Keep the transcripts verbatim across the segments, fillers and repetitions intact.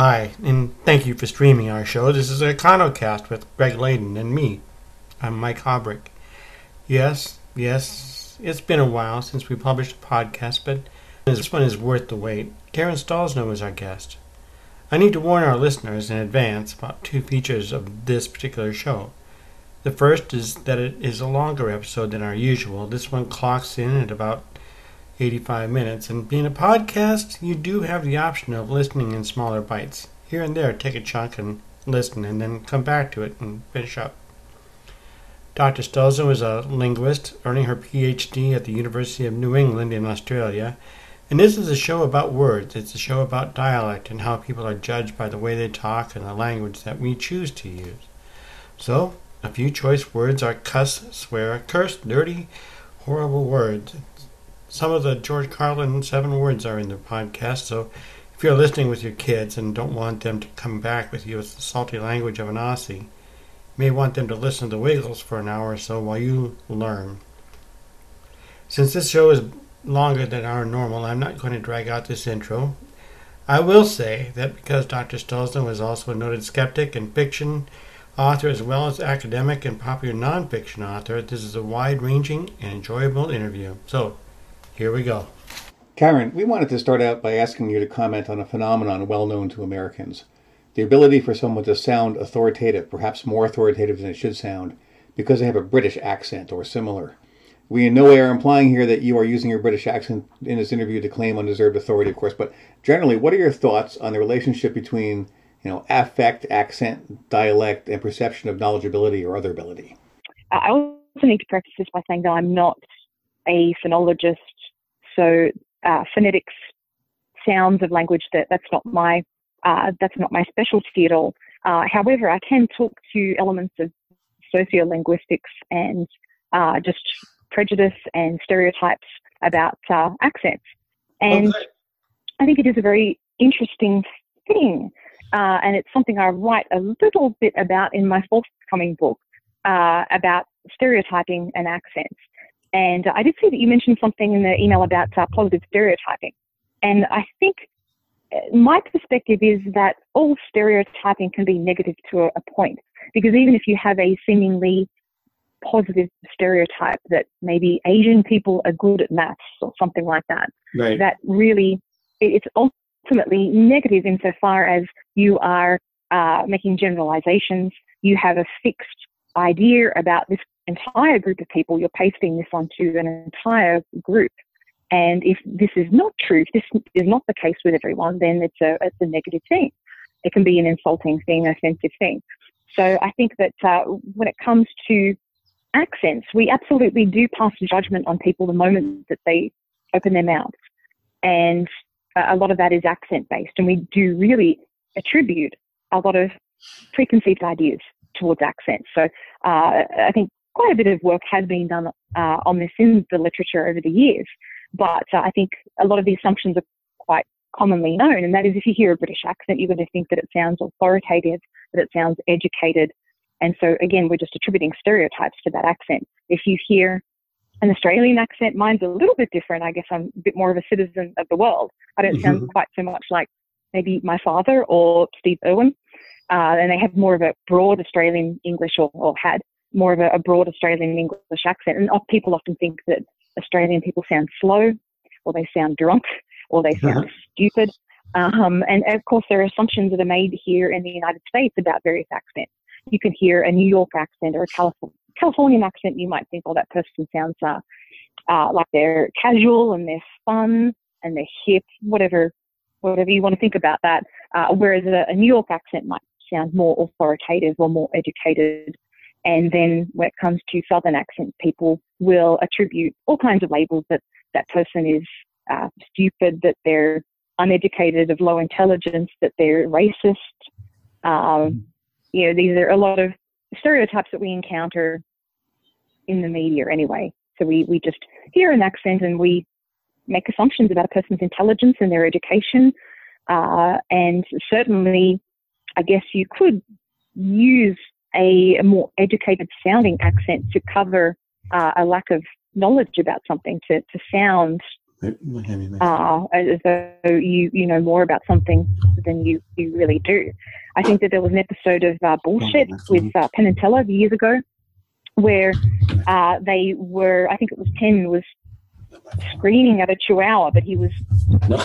Hi, and thank you for streaming our show. This is Ikonokast with Greg Layden and me. I'm Mike Hobrick. Yes, yes, it's been a while since we published a podcast, but this one is worth the wait. Karen Stollznow is our guest. I need to warn our listeners in advance about two features of this particular show. The first is that it is a longer episode than our usual. This one clocks in at about eighty-five minutes, and being a podcast, you do have the option of listening in smaller bites. Here and there, take a chunk and listen, and then come back to it and finish up. Doctor Stollznow is a linguist, earning her P H D at the University of New England in Australia, and this is a show about words. It's a show about dialect and how people are judged by the way they talk and the language that we choose to use. So, a few choice words are cuss, swear, curse, dirty, horrible words. Some of the George Carlin seven words are in the podcast, so if you're listening with your kids and don't want them to come back with you as the salty language of an Aussie, you may want them to listen to The Wiggles for an hour or so while you learn. Since this show is longer than our normal, I'm not going to drag out this intro. I will say that because Doctor Stollznow is also a noted skeptic and fiction author as well as academic and popular nonfiction author, this is a wide-ranging and enjoyable interview. So, here we go. Karen, we wanted to start out by asking you to comment on a phenomenon well known to Americans, the ability for someone to sound authoritative, perhaps more authoritative than it should sound, because they have a British accent or similar. We in no way are implying here that you are using your British accent in this interview to claim undeserved authority, of course, but generally, what are your thoughts on the relationship between you know, affect, accent, dialect, and perception of knowledgeability or other ability? I also need to preface this by saying that I'm not a phonologist, so uh, phonetics, sounds of language, that, that's not my uh, that's not my specialty at all. Uh, however, I can talk to elements of sociolinguistics and uh, just prejudice and stereotypes about uh, accents. And okay. I think it is a very interesting thing. Uh, and it's something I write a little bit about in my forthcoming book uh, about stereotyping and accents. And uh, I did see that you mentioned something in the email about uh, positive stereotyping. And I think my perspective is that all stereotyping can be negative to a, a point, because even if you have a seemingly positive stereotype that maybe Asian people are good at maths or something like that, right, that really it, it's ultimately negative insofar as you are uh, making generalizations. You have a fixed idea about this entire group of people. You're pasting this onto an entire group. And if this is not true, if this is not the case with everyone, then it's a, it's a negative thing. It can be an insulting thing, an offensive thing. So I think that uh, when it comes to accents, we absolutely do pass judgment on people the moment that they open their mouths. And a lot of that is accent-based, and we do really attribute a lot of preconceived ideas towards accents. So uh, I think quite a bit of work has been done uh, on this in the literature over the years, but uh, I think a lot of the assumptions are quite commonly known, and that is if you hear a British accent, you're going to think that it sounds authoritative, that it sounds educated, and so again, we're just attributing stereotypes to that accent. If you hear an Australian accent, mine's a little bit different. I guess I'm a bit more of a citizen of the world. I don't sound mm-hmm. quite so much like maybe my father or Steve Irwin. Uh, and they have more of a broad Australian English, or, or had more of a, a broad Australian English accent. And people often think that Australian people sound slow, or they sound drunk, or they sound uh-huh. stupid. Um, and of course, there are assumptions that are made here in the United States about various accents. You can hear a New York accent or a California Californian accent, you might think, oh, that person sounds uh, uh, like they're casual and they're fun and they're hip, whatever whatever you want to think about that. Uh, whereas a, a New York accent might sound more authoritative or more educated. And then when it comes to Southern accents, people will attribute all kinds of labels that that person is uh, stupid, that they're uneducated, of low intelligence, that they're racist. Um, you know, these are a lot of stereotypes that we encounter in the media anyway. So we, we just hear an accent and we make assumptions about a person's intelligence and their education. Uh, and certainly, I guess you could use a, a more educated sounding accent to cover uh, a lack of knowledge about something, to, to sound are, as though you you know more about something than you, you really do. I think that there was an episode of uh, Bullshit with uh, Penn and Teller years ago where uh, they were, I think it was Penn was screaming at a chihuahua, but he was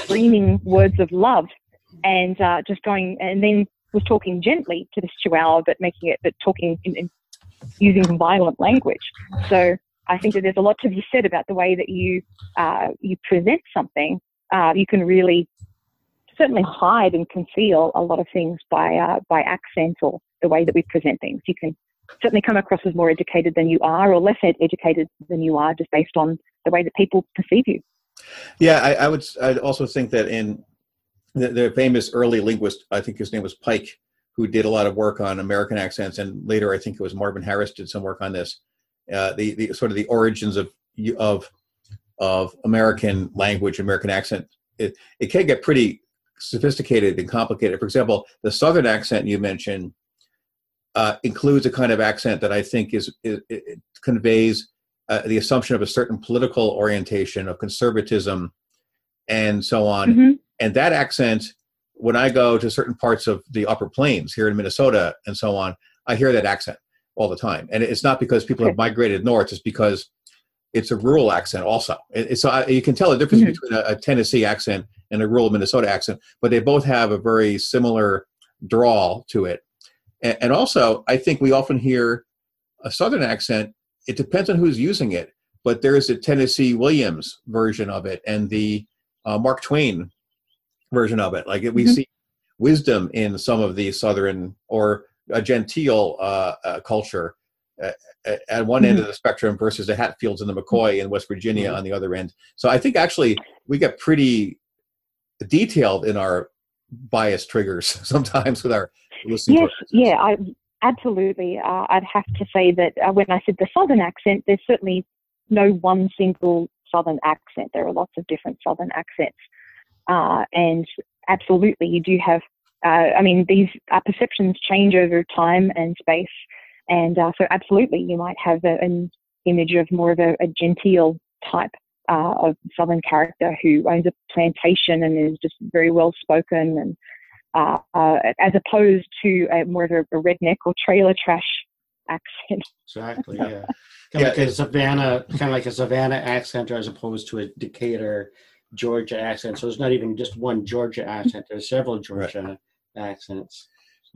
screaming words of love and uh, just going, and then was talking gently to this chihuahua, but making it, but talking in, in using violent language. So I think that there's a lot to be said about the way that you uh, you present something. Uh, you can really certainly hide and conceal a lot of things by uh, by accent or the way that we present things. You can certainly come across as more educated than you are or less educated than you are just based on the way that people perceive you. Yeah, I, I would I'd also think that in the, the famous early linguist, I think his name was Pike, who did a lot of work on American accents, and later I think it was Marvin Harris did some work on this. Uh, the, the sort of the origins of of of American language, American accent. It it can get pretty sophisticated and complicated. For example, the Southern accent you mentioned uh, includes a kind of accent that I think is, is it conveys uh, the assumption of a certain political orientation, of conservatism, and so on. Mm-hmm. And that accent, when I go to certain parts of the Upper Plains here in Minnesota and so on, I hear that accent all the time. And it's not because people have migrated north, it's because it's a rural accent also. It's, so I, you can tell the difference mm-hmm. between a, a Tennessee accent and a rural Minnesota accent, but they both have a very similar drawl to it. And, and also, I think we often hear a Southern accent, it depends on who's using it, but there is a Tennessee Williams version of it and the uh, Mark Twain version of it. Like we mm-hmm. see wisdom in some of the Southern or a genteel uh, uh, culture uh, at one mm-hmm. end of the spectrum versus the Hatfields and the McCoy in West Virginia mm-hmm. on the other end. So I think actually we get pretty detailed in our bias triggers sometimes with our listening. Yes, yeah, I, absolutely. Uh, I'd have to say that uh, when I said the Southern accent, there's certainly no one single Southern accent. There are lots of different Southern accents. Uh, and absolutely, you do have Uh, I mean, these our perceptions change over time and space, and uh, so absolutely, you might have a, an image of more of a, a genteel type uh, of Southern character who owns a plantation and is just very well spoken, and uh, uh, as opposed to a, more of a, a redneck or trailer trash accent. Exactly, yeah, kind of yeah, like a Savannah, kind of like a Savannah accent, as opposed to a Decatur, Georgia accent. So it's not even just one Georgia accent; there's several Georgia. Right. accents.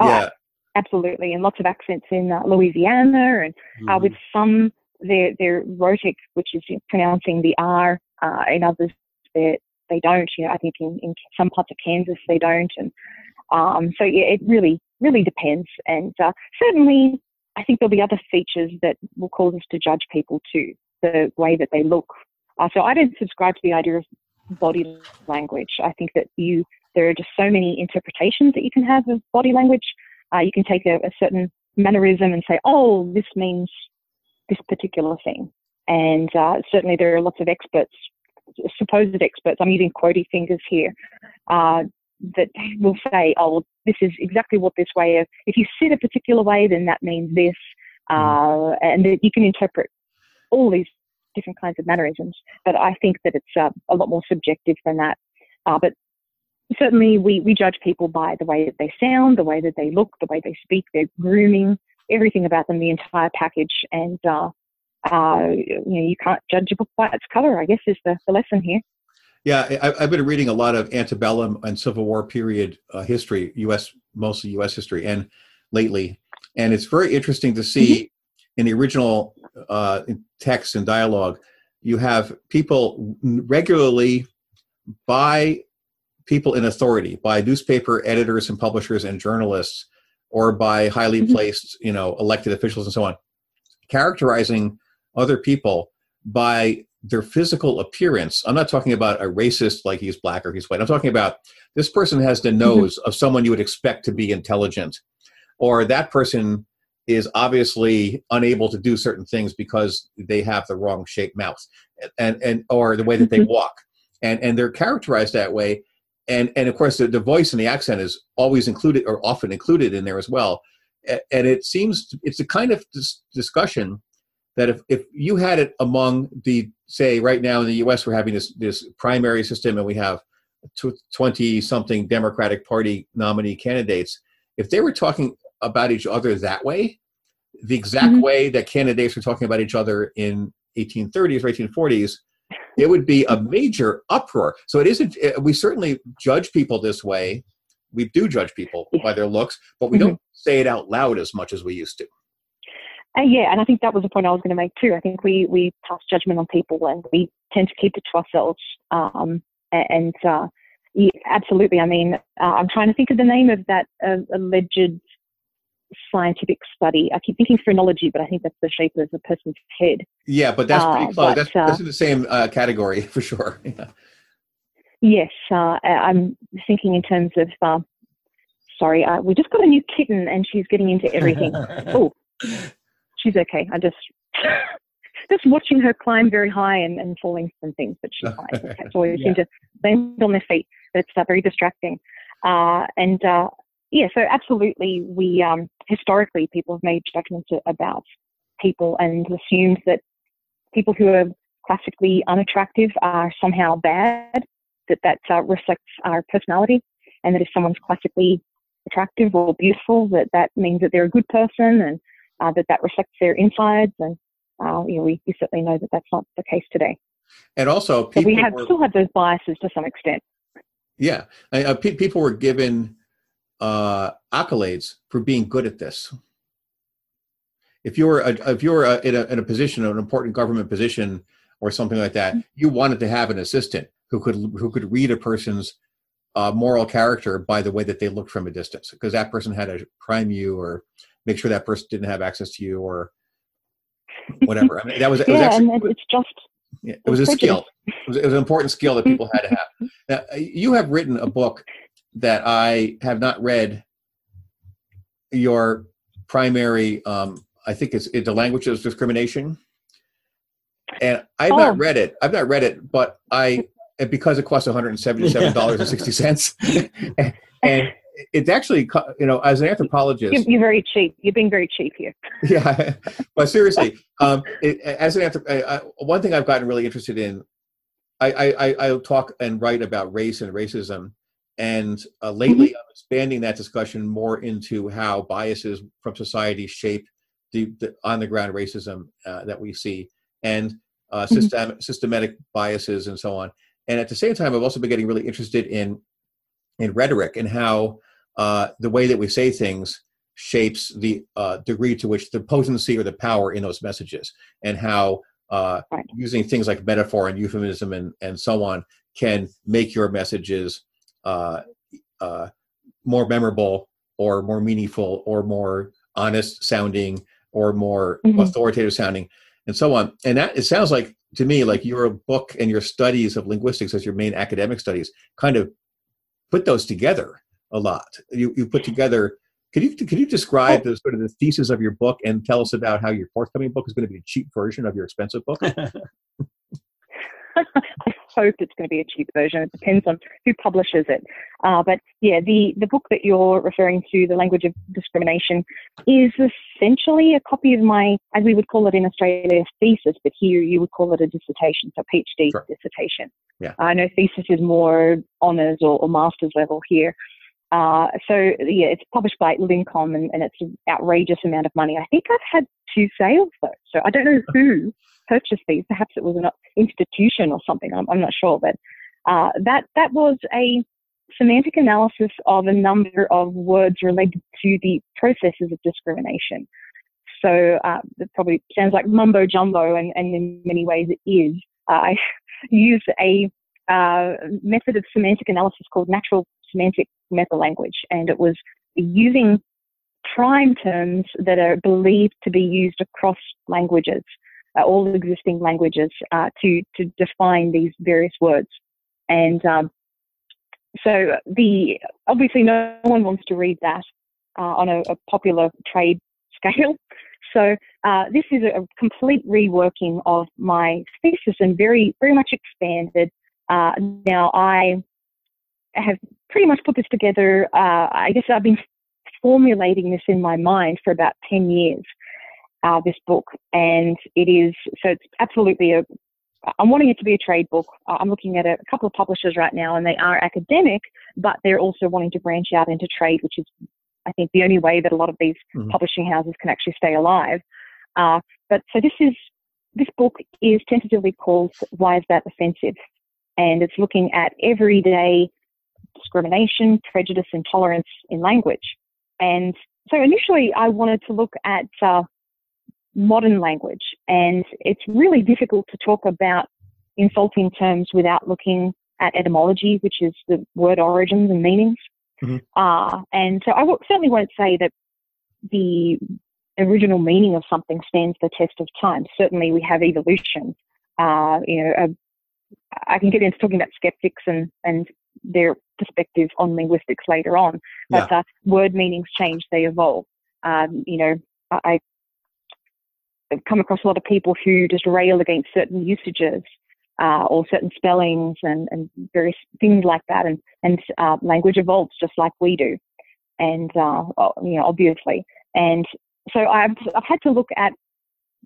Oh, yeah, absolutely, and lots of accents in uh, Louisiana, and mm-hmm. uh, with some they're they're rhotic, which is pronouncing the R. Uh, in others, they they don't. You know, I think in, in some parts of Kansas they don't, and um, so yeah, it really really depends. And uh, certainly, I think there'll be other features that will cause us to judge people too, the way that they look. Uh, so I don't subscribe to the idea of body language. I think that you. There are just so many interpretations that you can have of body language. Uh, you can take a, a certain mannerism and say, oh, this means this particular thing. And uh, certainly there are lots of experts, supposed experts, I'm using quotey fingers here, uh, that will say, oh, well, this is exactly what this way of, if you sit a particular way, then that means this. Uh, and that you can interpret all these different kinds of mannerisms. But I think that it's uh, a lot more subjective than that. Uh, but Certainly, we, we judge people by the way that they sound, the way that they look, the way they speak, their grooming, everything about them, the entire package. And uh, uh, you know, you can't judge a book by its color, I guess, is the, the lesson here. Yeah, I, I've been reading a lot of antebellum and Civil War period uh, history, U S mostly U S history, and lately. And it's very interesting to see in the original uh, text and dialogue, you have people regularly by people in authority, by newspaper editors and publishers and journalists, or by highly placed, you know, elected officials and so on, characterizing other people by their physical appearance. I'm not talking about a racist, like he's black or he's white. I'm talking about this person has the nose of someone you would expect to be intelligent, or that person is obviously unable to do certain things because they have the wrong shaped mouth, and, and or the way that they walk. And, and they're characterized that way. And and of course, the, the voice and the accent is always included or often included in there as well. And it seems it's the kind of dis- discussion that if, if you had it among the, say right now in the U S we're having this, this primary system and we have twenty something Democratic Party nominee candidates, if they were talking about each other that way, the exact mm-hmm. way that candidates were talking about each other in eighteen thirties or eighteen forties, it would be a major uproar. So it isn't, we certainly judge people this way. We do judge people by their looks, but we mm-hmm. don't say it out loud as much as we used to. Uh, yeah, and I think that was the point I was going to make too. I think we, we pass judgment on people and we tend to keep it to ourselves. Um, and uh, yeah, absolutely. I mean, uh, I'm trying to think of the name of that uh, alleged scientific study. I keep thinking phrenology, but I think that's the shape of a person's head. Yeah, but that's pretty close. Uh, that's, uh, that's in the same uh, category for sure. Yeah. Yes, uh, I'm thinking in terms of, uh, sorry, uh, we just got a new kitten and she's getting into everything. Oh, she's okay. I just, just watching her climb very high and, and falling from things, but she's fine. The cats always yeah. seem to land on their feet. It's uh, very distracting. Uh, and uh, yeah, so absolutely, we, um, historically, people have made judgments about people and assumed that people who are classically unattractive are somehow bad. that that uh, reflects our personality, and that if someone's classically attractive or beautiful, that that means that they're a good person, and uh, that that reflects their insides. And uh, you know, we, we certainly know that that's not the case today. And also, people so we have, were, still have those biases to some extent. Yeah. I, uh, pe- people were given uh, accolades for being good at this. If you're, a, if you're a, in, a, in a position, an important government position or something like that, you wanted to have an assistant who could who could read a person's uh, moral character by the way that they looked from a distance, because that person had to prime you or make sure that person didn't have access to you or whatever. I mean, that was it yeah, was actually and it's just yeah, it was a prejudice. skill. It was, it was an important skill that people had to have. Now, you have written a book that I have not read. Your primary, um, I think it's, it's The Language of Discrimination, and I've oh. not read it. I've not read it, but I. And because it costs one hundred seventy-seven dollars and sixty cents, and, and it's actually, you know, as an anthropologist, you're very cheap. You're being very cheap here. Yeah, but seriously, um, it, as an anthrop, one thing I've gotten really interested in, I I I talk and write about race and racism, and uh, lately mm-hmm. I'm expanding that discussion more into how biases from society shape the, the on the ground racism uh, that we see, and uh, system, mm-hmm. systematic biases and so on. And at the same time, I've also been getting really interested in in rhetoric and how uh, the way that we say things shapes the uh, degree to which the potency or the power in those messages, and how uh, right. using things like metaphor and euphemism and, and so on can make your messages uh, uh, more memorable or more meaningful or more honest sounding or more mm-hmm. authoritative sounding and so on. And that, it sounds like to me, like your book and your studies of linguistics as your main academic studies kind of put those together a lot. You you put together, could you could you describe the sort of the thesis of your book and tell us about how your forthcoming book is going to be a cheap version of your expensive book? I hope it's going to be a cheap version. It depends on who publishes it. Uh, but yeah, the, the book that you're referring to, The Language of Discrimination, is essentially a copy of my, as we would call it in Australia, thesis, but here you would call it a dissertation, so PhD sure. dissertation. Yeah. I know thesis is more honours or, or master's level here. Uh, so yeah, it's published by Lincom and, and it's an outrageous amount of money. I think I've had two sales though, so I don't know who purchased these. Perhaps it was an institution or something. I'm, I'm not sure, but uh, that that was a semantic analysis of a number of words related to the processes of discrimination. So uh, it probably sounds like mumbo jumbo, and, and in many ways it is. Uh, I use a uh, method of semantic analysis called Natural Semantic Metalanguage, and it was using prime terms that are believed to be used across languages. Uh, all existing languages uh, to to define these various words, and um, so the obviously no one wants to read that uh, on a, a popular trade scale. So uh, this is a complete reworking of my thesis and very very much expanded. Uh, now I have pretty much put this together. Uh, I guess I've been formulating this in my mind for about ten years. uh, this book, and it is, so it's absolutely a, I'm wanting it to be a trade book. Uh, I'm looking at a, a couple of publishers right now, and they are academic, but they're also wanting to branch out into trade, which is, I think, the only way that a lot of these mm-hmm. publishing houses can actually stay alive. Uh, but so this is, this book is tentatively called Why Is That Offensive? And it's looking at everyday discrimination, prejudice, and intolerance in language. And so initially I wanted to look at uh, modern language, and it's really difficult to talk about insulting terms without looking at etymology, which is the word origins and meanings. Mm-hmm. Uh, and so I w- certainly won't say that the original meaning of something stands the test of time. Certainly we have evolution. Uh, you know, a, I can get into talking about skeptics and, and their perspective on linguistics later on, but yeah. uh, word meanings change, they evolve. Um, you know, I, I've come across a lot of people who just rail against certain usages uh, or certain spellings and, and various things like that, and, and uh, language evolves just like we do, and uh, you know, obviously. And so I've, I've had to look at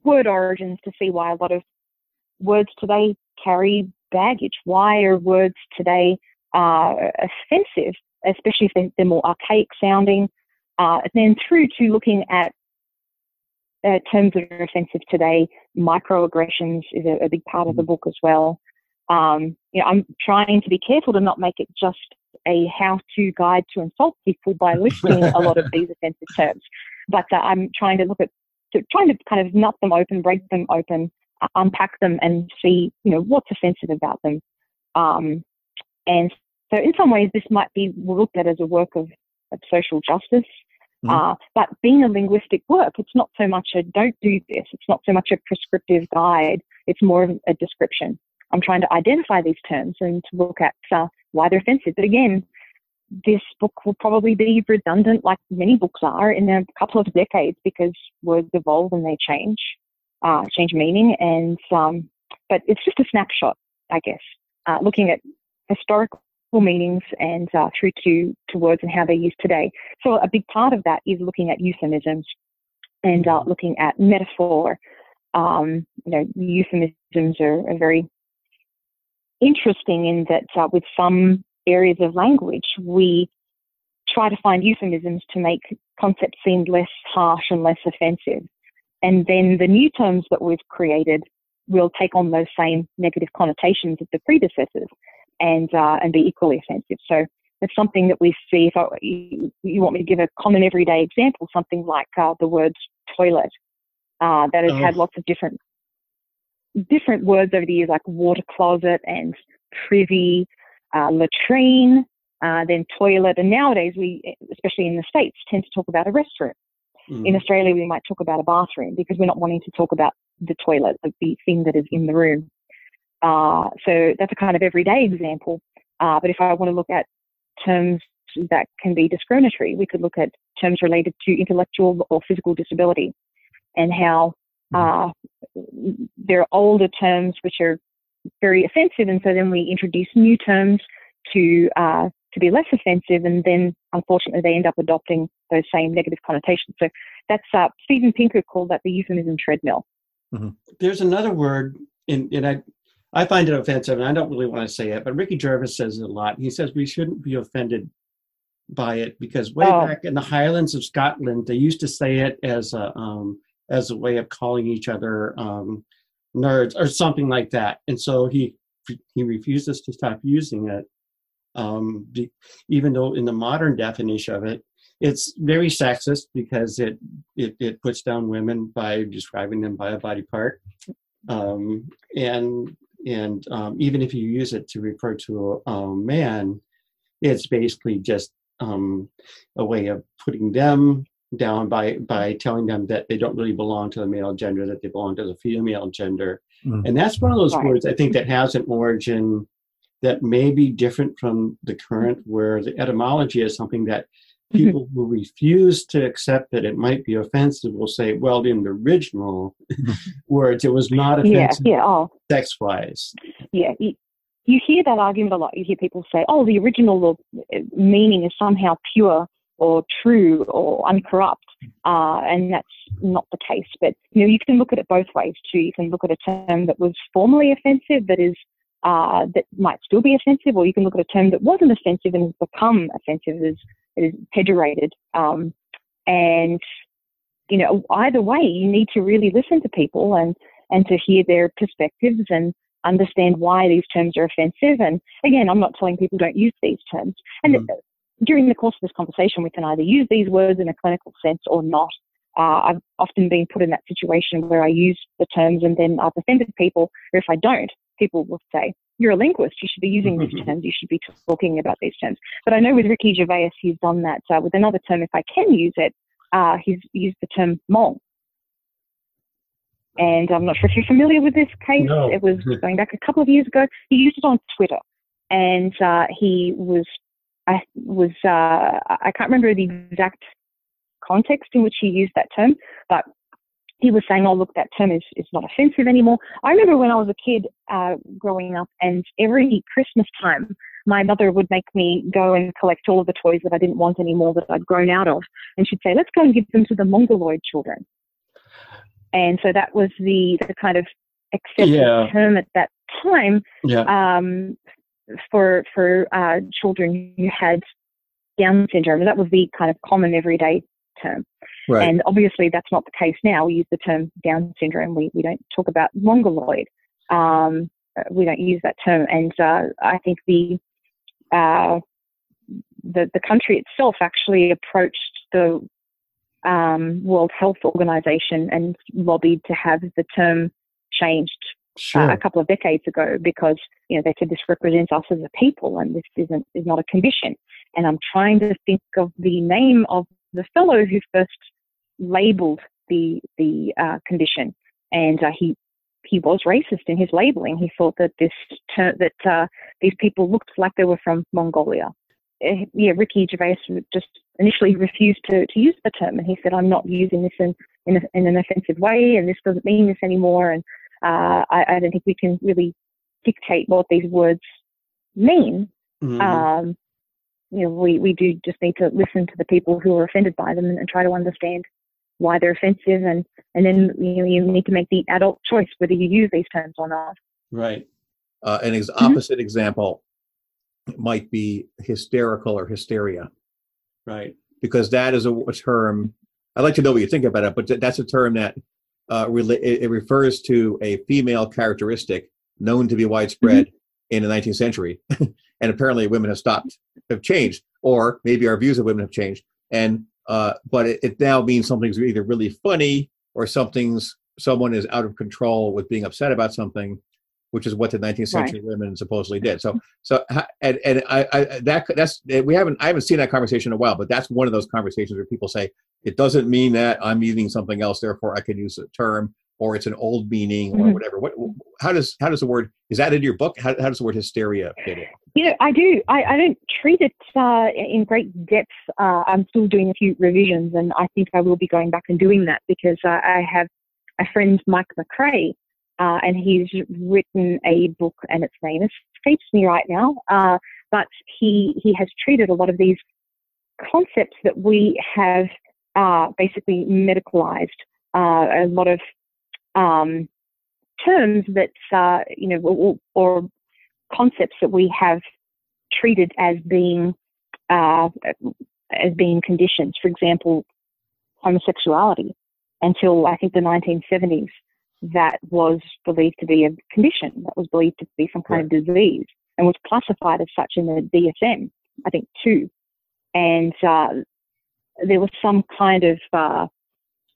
word origins to see why a lot of words today carry baggage. Why are words today uh, offensive, especially if they're, they're more archaic sounding? Uh, and then through to looking at uh, terms that are offensive today, microaggressions is a, a big part of the book as well. Um, you know, I'm trying to be careful to not make it just a how-to guide to insult people by listing a lot of these offensive terms, but uh, I'm trying to look at, to, trying to kind of nut them open, break them open, unpack them and see, you know, what's offensive about them. Um, and so in some ways this might be looked at as a work of, of social justice. Mm-hmm. Uh, but being a linguistic work, it's not so much a don't do this. It's not so much a prescriptive guide. It's more of a description. I'm trying to identify these terms and to look at uh, why they're offensive. But again, this book will probably be redundant, like many books are, in a couple of decades, because words evolve and they change. Uh, change meaning, and um, but it's just a snapshot, I guess, uh, looking at historical meanings and uh, through to, to words and how they're used today. So a big part of that is looking at euphemisms and uh, looking at metaphor. Um, you know, euphemisms are, are very interesting in that uh, with some areas of language, we try to find euphemisms to make concepts seem less harsh and less offensive. And then the new terms that we've created will take on those same negative connotations of the predecessors and uh, and be equally offensive. So it's something that we see. If I, you, you want me to give a common everyday example, something like uh, the word toilet, uh, that has oh. had lots of different different words over the years, like water closet and privy, uh, latrine, uh, then toilet. And nowadays we, especially in the States, tend to talk about a restroom. In Australia, we might talk about a bathroom because we're not wanting to talk about the toilet, the thing that is in the room. Uh, so that's a kind of everyday example. Uh, but if I want to look at terms that can be discriminatory, we could look at terms related to intellectual or physical disability and how uh, there are older terms which are very offensive. And so then we introduce new terms to uh, to be less offensive, and then unfortunately they end up adopting those same negative connotations. So that's uh, Steven Pinker called that the euphemism treadmill. Mm-hmm. There's another word, and in, in I I find it offensive, and I don't really want to say it, but Ricky Gervais says it a lot. He says we shouldn't be offended by it because way oh. back in the Highlands of Scotland, they used to say it as a um, as a way of calling each other um, nerds or something like that. And so he he refuses to stop using it. Um, be, even though in the modern definition of it, it's very sexist because it, it, it puts down women by describing them by a body part. Um, and and um, even if you use it to refer to a, a man, it's basically just um, a way of putting them down by, by telling them that they don't really belong to the male gender, that they belong to the female gender. Mm. And that's one of those right. words, I think, that has an origin that may be different from the current, where the etymology is something that people who refuse to accept that it might be offensive will say, well, in the original words, it was not offensive yeah, yeah, oh. sex-wise. Yeah, you, you hear that argument a lot. You hear people say, oh, the original meaning is somehow pure or true or uncorrupt, uh, and that's not the case. But, you know, you can look at it both ways too. You can look at a term that was formerly offensive that is uh, that might still be offensive, or you can look at a term that wasn't offensive and has become offensive, as it is pejorated. Um, and, you know, either way, you need to really listen to people and, and to hear their perspectives and understand why these terms are offensive. And again, I'm not telling people don't use these terms. And mm. during the course of this conversation, we can either use these words in a clinical sense or not. Uh, I've often been put in that situation where I use the terms and then I've offended people. Or if I don't, people will say, you're a linguist, you should be using these terms, you should be talking about these terms. But I know with Ricky Gervais, he's done that uh, with another term, if I can use it, uh, he's used the term mole. And I'm not sure if you're familiar with this case. No. It was going back a couple of years ago. He used it on Twitter. And uh, he was... I was, uh, I can't remember the exact context in which he used that term, but he was saying, oh, look, that term is, is not offensive anymore. I remember when I was a kid uh, growing up, and every Christmas time, my mother would make me go and collect all of the toys that I didn't want anymore that I'd grown out of. And she'd say, let's go and give them to the mongoloid children. And so that was the, the kind of accepted yeah. term at that time. Yeah. Um, for for uh, children who had Down syndrome. That was the kind of common everyday term. Right. And obviously that's not the case now. We use the term Down syndrome. We, we don't talk about mongoloid. Um, we don't use that term. And uh, I think the, uh, the the country itself actually approached the um, World Health Organization and lobbied to have the term changed. Sure. Uh, a couple of decades ago, because you know they said this represents us as a people, and this isn't is not a condition. And I'm trying to think of the name of the fellow who first labelled the the uh, condition, and uh, he he was racist in his labelling. He thought that this ter- that uh, these people looked like they were from Mongolia. Uh, yeah, Ricky Gervais just initially refused to to use the term, and he said, "I'm not using this in in, a, in an offensive way, and this doesn't mean this anymore." And Uh, I, I don't think we can really dictate what these words mean. Mm-hmm. Um, you know, we, we do just need to listen to the people who are offended by them and, and try to understand why they're offensive. And, and then you know, you need to make the adult choice whether you use these terms or not. Right. Uh, an ex- opposite mm-hmm. example might be hysterical or hysteria. Right. Because that is a, a term, I'd like to know what you think about it, but th- that's a term that Uh, it refers to a female characteristic known to be widespread mm-hmm. in the nineteenth century, and apparently women have stopped, have changed, or maybe our views of women have changed. And uh, but it, it now means something's either really funny or something's someone is out of control with being upset about something, which is what the nineteenth century right. women supposedly did. So so and and I, I that that's we haven't I haven't seen that conversation in a while, but that's one of those conversations where people say, it doesn't mean that I'm using something else, therefore I can use a term, or it's an old meaning, or mm-hmm. whatever. What? How does how does the word, is that in your book? How, how does the word hysteria fit in? You know, I do. I, I don't treat it uh, in great depth. Uh, I'm still doing a few revisions, and I think I will be going back and doing that, because uh, I have a friend, Mike McCray, uh, and he's written a book, and its name escapes me right now. Uh, but he he has treated a lot of these concepts that we have. Uh, basically medicalized uh, a lot of um, terms that, uh, you know, or, or concepts that we have treated as being uh, as being conditions. For example, homosexuality. Until I think the nineteen seventies, that was believed to be a condition. That was believed to be some kind right. of disease, and was classified as such in the D S M, I think, too. And uh, there was some kind of, uh,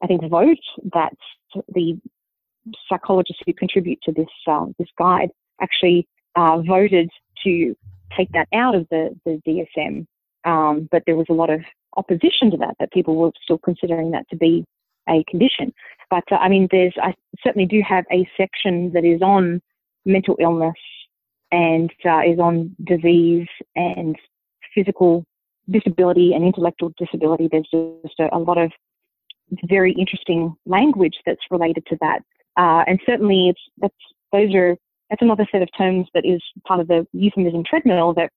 I think, vote that the psychologists who contribute to this uh, this guide actually uh, voted to take that out of the, the D S M. Um, but there was a lot of opposition to that, that people were still considering that to be a condition. But, uh, I mean, there's I certainly do have a section that is on mental illness and uh, is on disease and physical disability and intellectual disability. There's just a, a lot of very interesting language that's related to that, uh, and certainly it's that's those are that's another set of terms that is part of the euphemism treadmill that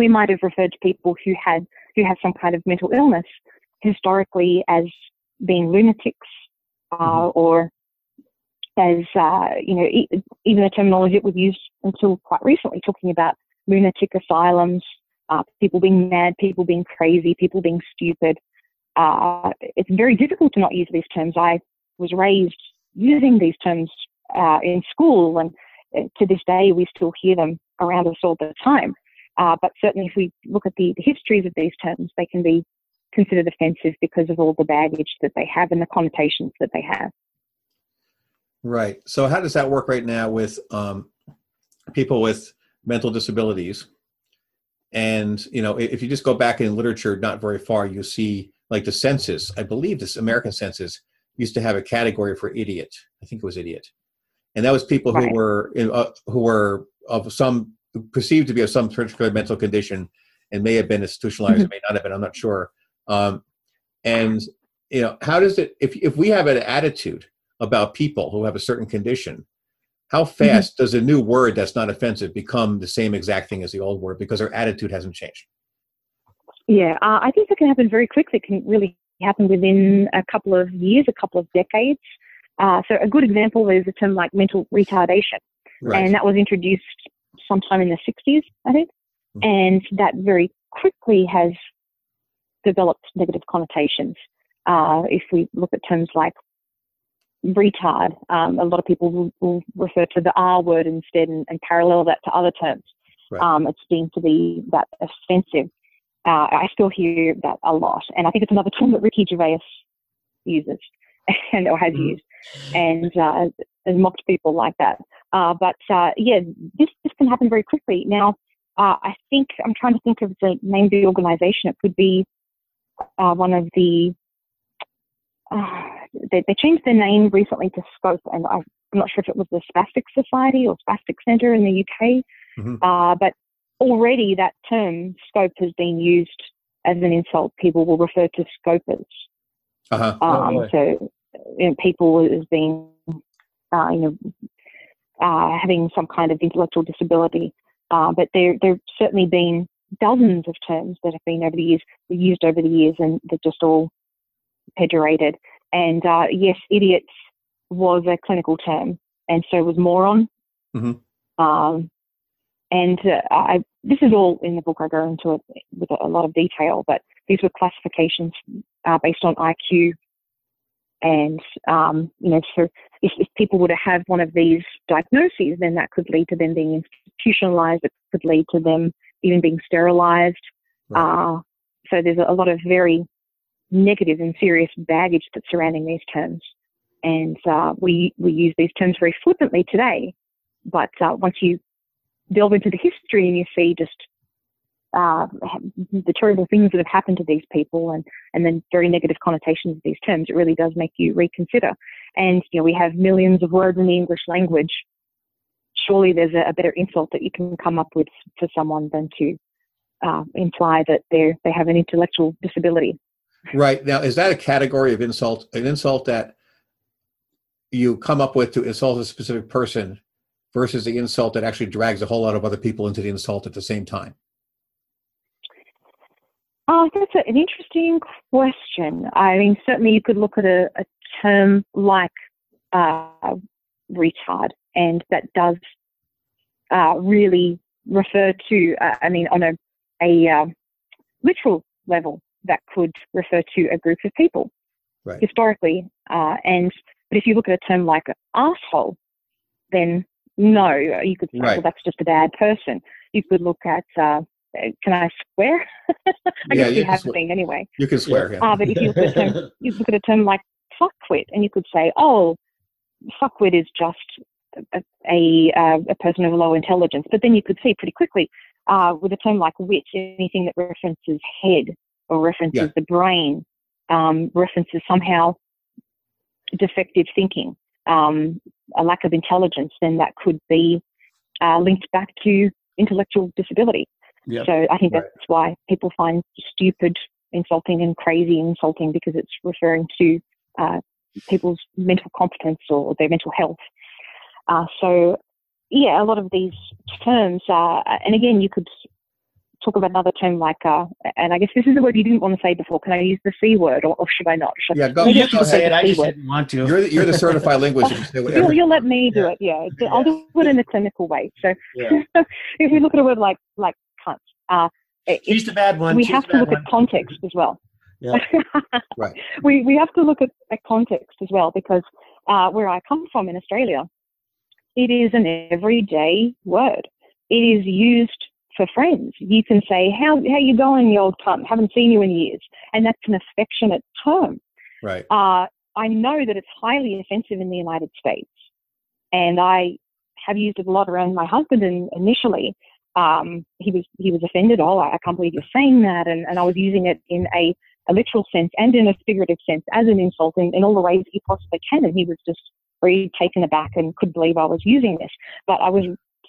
we might have referred to people who had who have some kind of mental illness historically as being lunatics, uh, mm-hmm. or as, uh, you know, e- even the terminology that was used until quite recently, talking about lunatic asylums, uh, people being mad, people being crazy, people being stupid. Uh, it's very difficult to not use these terms. I was raised using these terms uh, in school, and to this day we still hear them around us all the time. Uh, but certainly if we look at the, the histories of these terms, they can be considered offensive because of all the baggage that they have and the connotations that they have. Right. So how does that work right now with um, people with mental disabilities? And, you know, if you just go back in literature not very far, you see like the census. I believe this American census used to have a category for idiot. I think it was idiot. And that was people who right. were uh, who were of some perceived to be of some particular mental condition and may have been institutionalized, mm-hmm. may not have been, I'm not sure. Um, and, you know, how does it, if if we have an attitude about people who have a certain condition, how fast mm-hmm. does a new word that's not offensive become the same exact thing as the old word because our attitude hasn't changed? Yeah, uh, I think that can happen very quickly. It can really happen within a couple of years, a couple of decades. Uh, so a good example is a term like mental retardation. Right. And that was introduced sometime in the sixties, I think. Mm-hmm. And that very quickly has developed negative connotations. Uh, if we look at terms like retard, um, a lot of people will, will refer to the R word instead and, and parallel that to other terms. Right. Um, it's deemed to be that offensive. Uh, I still hear that a lot. And I think it's another term that Ricky Gervais uses and or has mm-hmm. used and, uh, and mocked people like that. Uh, but uh, yeah, this, this can happen very quickly. Now, uh, I think I'm trying to think of the name of the organization. It could be uh, one of the, uh, they, they changed their name recently to Scope, and I'm not sure if it was the Spastic Society or Spastic Centre in the U K, mm-hmm. uh, but already that term Scope has been used as an insult. People will refer to Scopers. Uh-huh. Um, oh, so you know, people as being, uh, you know, uh, having some kind of intellectual disability. Uh, but there there've certainly been dozens of terms that have been over the years, used over the years, and they're just all pejorated. And uh, yes, idiots was a clinical term, and so was moron. Mm-hmm. Um, and uh, I, this is all in the book. I go into it with a lot of detail, but these were classifications uh, based on I Q. And, um, you know, so if, if people were to have one of these diagnoses, then that could lead to them being institutionalized. It could lead to them even being sterilized. Right. Uh, so there's a lot of very negative and serious baggage that's surrounding these terms. And uh, we, we use these terms very flippantly today. But uh, once you delve into the history and you see just uh, the terrible things that have happened to these people and, and then very negative connotations of these terms, it really does make you reconsider. And, you know, we have millions of words in the English language. Surely there's a, a better insult that you can come up with to someone than to uh, imply that they they have an intellectual disability. Right. Now, is that a category of insult, an insult that you come up with to insult a specific person versus the insult that actually drags a whole lot of other people into the insult at the same time? Oh, that's an interesting question. I mean, certainly you could look at a, a term like uh, retard, and that does uh, really refer to, uh, I mean, on a, a uh, literal level, that could refer to a group of people right. historically. Uh, and but if you look at a term like asshole, then no, you could say, right. well, that's just a bad person. You could look at... Uh, Can I swear? I yeah, guess you have been anyway. You can swear. Yeah. Uh, but if you look, at a term, you look at a term like fuckwit, and you could say, "Oh, fuckwit is just a a, uh, a person of low intelligence." But then you could see pretty quickly uh, with a term like wit, anything that references head or references yeah. the brain, um, references somehow defective thinking, um, a lack of intelligence. Then that could be uh, linked back to intellectual disability. Yep. So I think that's right. why people find stupid insulting and crazy insulting, because it's referring to uh, people's mental competence or their mental health. Uh, so, yeah, a lot of these terms are, and again, you could talk of another term like, uh, and I guess this is a word you didn't want to say before. Can I use the C word or, or should I not? Should yeah, go, you can say it. I just didn't want to. You're the, you're the certified linguist. You can say whatever. You'll, you'll let me do it. Yeah. yeah. I'll do it in a clinical way. So yeah. If we look at a word like, like cunt, uh, she's the bad one. We She's have to look one. at context as well. Yeah. right. We we have to look at, at context as well because uh, where I come from in Australia, it is an everyday word. It is used for friends. You can say, "How how you going, you old cunt? Haven't seen you in years," and that's an affectionate term. Right. Uh, I know that it's highly offensive in the United States, and I have used it a lot around my husband. And initially. Um, he was he was offended. Oh, I can't believe you're saying that, and, and I was using it in a, a literal sense and in a figurative sense as an insult in, in all the ways that you possibly can. And he was just really taken aback and couldn't believe I was using this. But I was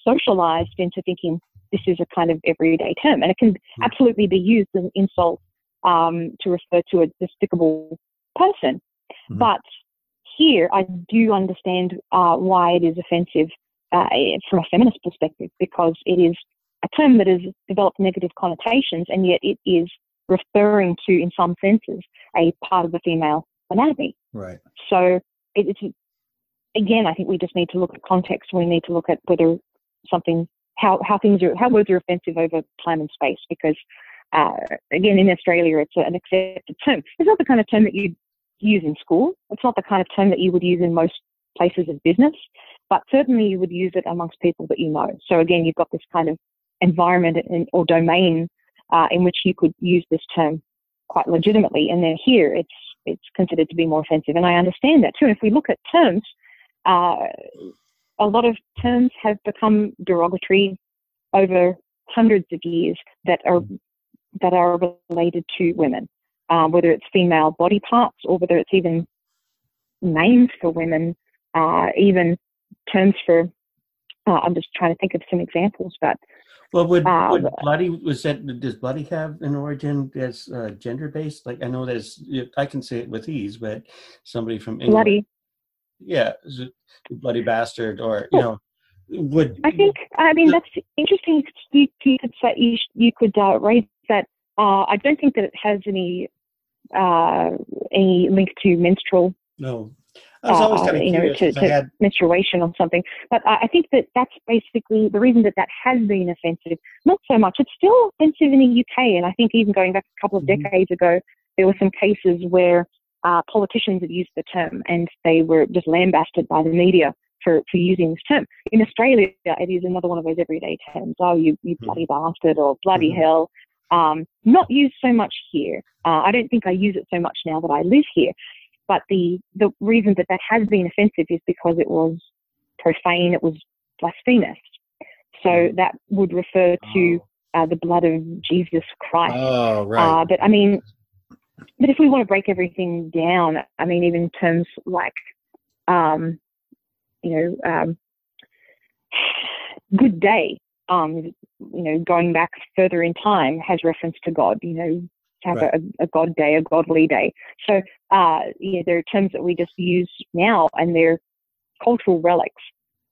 socialized into thinking this is a kind of everyday term, and it can absolutely be used as an insult um, to refer to a despicable person. Mm-hmm. But here, I do understand uh, why it is offensive uh, from a feminist perspective because it is. A term that has developed negative connotations, and yet it is referring to, in some senses, a part of the female anatomy. Right. So it, it's again, I think we just need to look at context. We need to look at whether something, how how things are, how words are offensive over time and space. Because uh, again, in Australia, it's an accepted term. It's not the kind of term that you use in school. It's not the kind of term that you would use in most places of business. But certainly, you would use it amongst people that you know. So again, you've got this kind of environment in, or domain uh, in which you could use this term quite legitimately, and then here it's it's considered to be more offensive, and I understand that too. And if we look at terms, uh, a lot of terms have become derogatory over hundreds of years that are that are related to women, uh, whether it's female body parts or whether it's even names for women, uh, even terms for. Uh, I'm just trying to think of some examples, but well, would, uh, would bloody was that? Does bloody have an origin that's uh, gender based? Like I know there's, I can say it with ease, but somebody from England, bloody, yeah, bloody bastard, or you know, would I think? I mean, that's interesting. You, you could say you, you could uh, raise that. Uh, I don't think that it has any uh, any link to menstrual. No. I was always uh, kind of you know, to, to had... menstruation or something. But uh, I think that that's basically the reason that that has been offensive. Not so much. It's still offensive in the U K. And I think even going back a couple of mm-hmm. decades ago, there were some cases where uh, politicians had used the term and they were just lambasted by the media for, for using this term. In Australia, it is another one of those everyday terms. Oh, you, you bloody mm-hmm. bastard or bloody mm-hmm. hell. Um, not used so much here. Uh, I don't think I use it so much now that I live here. But the, the reason that that has been offensive is because it was profane, it was blasphemous. So that would refer to uh, the blood of Jesus Christ. Oh, right. Uh, but I mean, but if we want to break everything down, I mean, even terms like, um, you know, um, good day, um, you know, going back further in time has reference to God, you know. To have right. a, a God day, a godly day. So, uh, yeah, there are terms that we just use now, and they're cultural relics,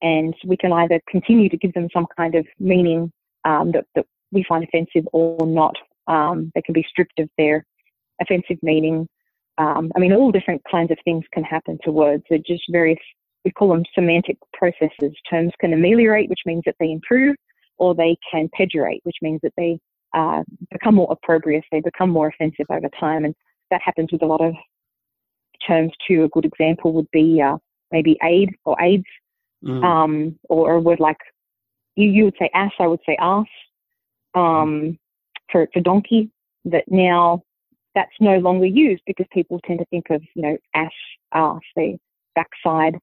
and we can either continue to give them some kind of meaning um, that, that we find offensive or not. Um, they can be stripped of their offensive meaning. Um, I mean, all different kinds of things can happen to words. They're just various, we call them semantic processes. Terms can ameliorate, which means that they improve, or they can pejorate, which means that they Uh, become more opprobrious, they become more offensive over time, and that happens with a lot of terms too. A good example would be uh, maybe aid or AIDS, mm. um, or, or a word like you, you would say ass, I would say arse, um, for, for donkey, that now that's no longer used because people tend to think of, you know, ass, arse, the backside.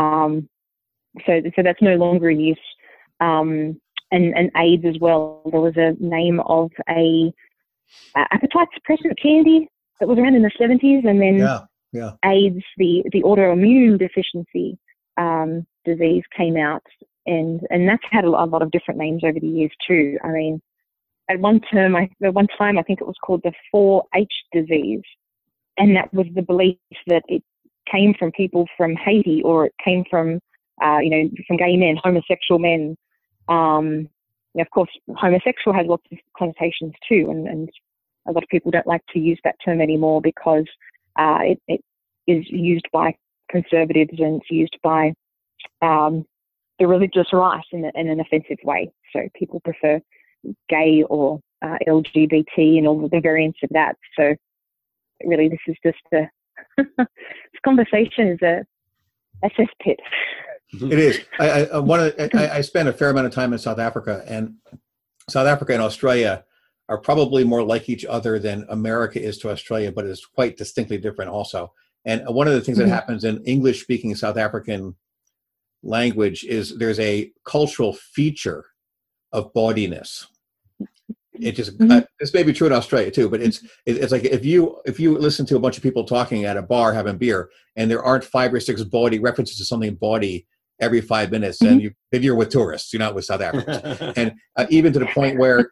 Um, so, so that's no longer in use. Um, And, and AIDS as well. There was a name of a uh, appetite suppressant candy that was around in the seventies, and then yeah, yeah. AIDS, the, the autoimmune deficiency um, disease, came out, and, and that's had a lot of different names over the years too. I mean, at one term, I, at one time, I think it was called the four H disease, and that was the belief that it came from people from Haiti, or it came from uh, you know, from gay men, homosexual men. Um, know, of course, homosexual has lots of connotations too, and, and a lot of people don't like to use that term anymore because uh, it, it is used by conservatives and it's used by um, the religious right in, a, in an offensive way. So people prefer gay or uh, L G B T and all the variants of that. So really, this is just a this conversation is a, a cesspit. It is. I, I, one of, I, I spent a fair amount of time in South Africa, and South Africa and Australia are probably more like each other than America is to Australia, but it's quite distinctly different also. And one of the things mm-hmm. that happens in English-speaking South African language is there's a cultural feature of bawdiness. It just mm-hmm. uh, this may be true in Australia too, but it's it's like if you if you listen to a bunch of people talking at a bar having beer, and there aren't five or six bawdy references to something bawdy every five minutes, mm-hmm. then you then you're with tourists, you're not with South Africans. And uh, even to the point where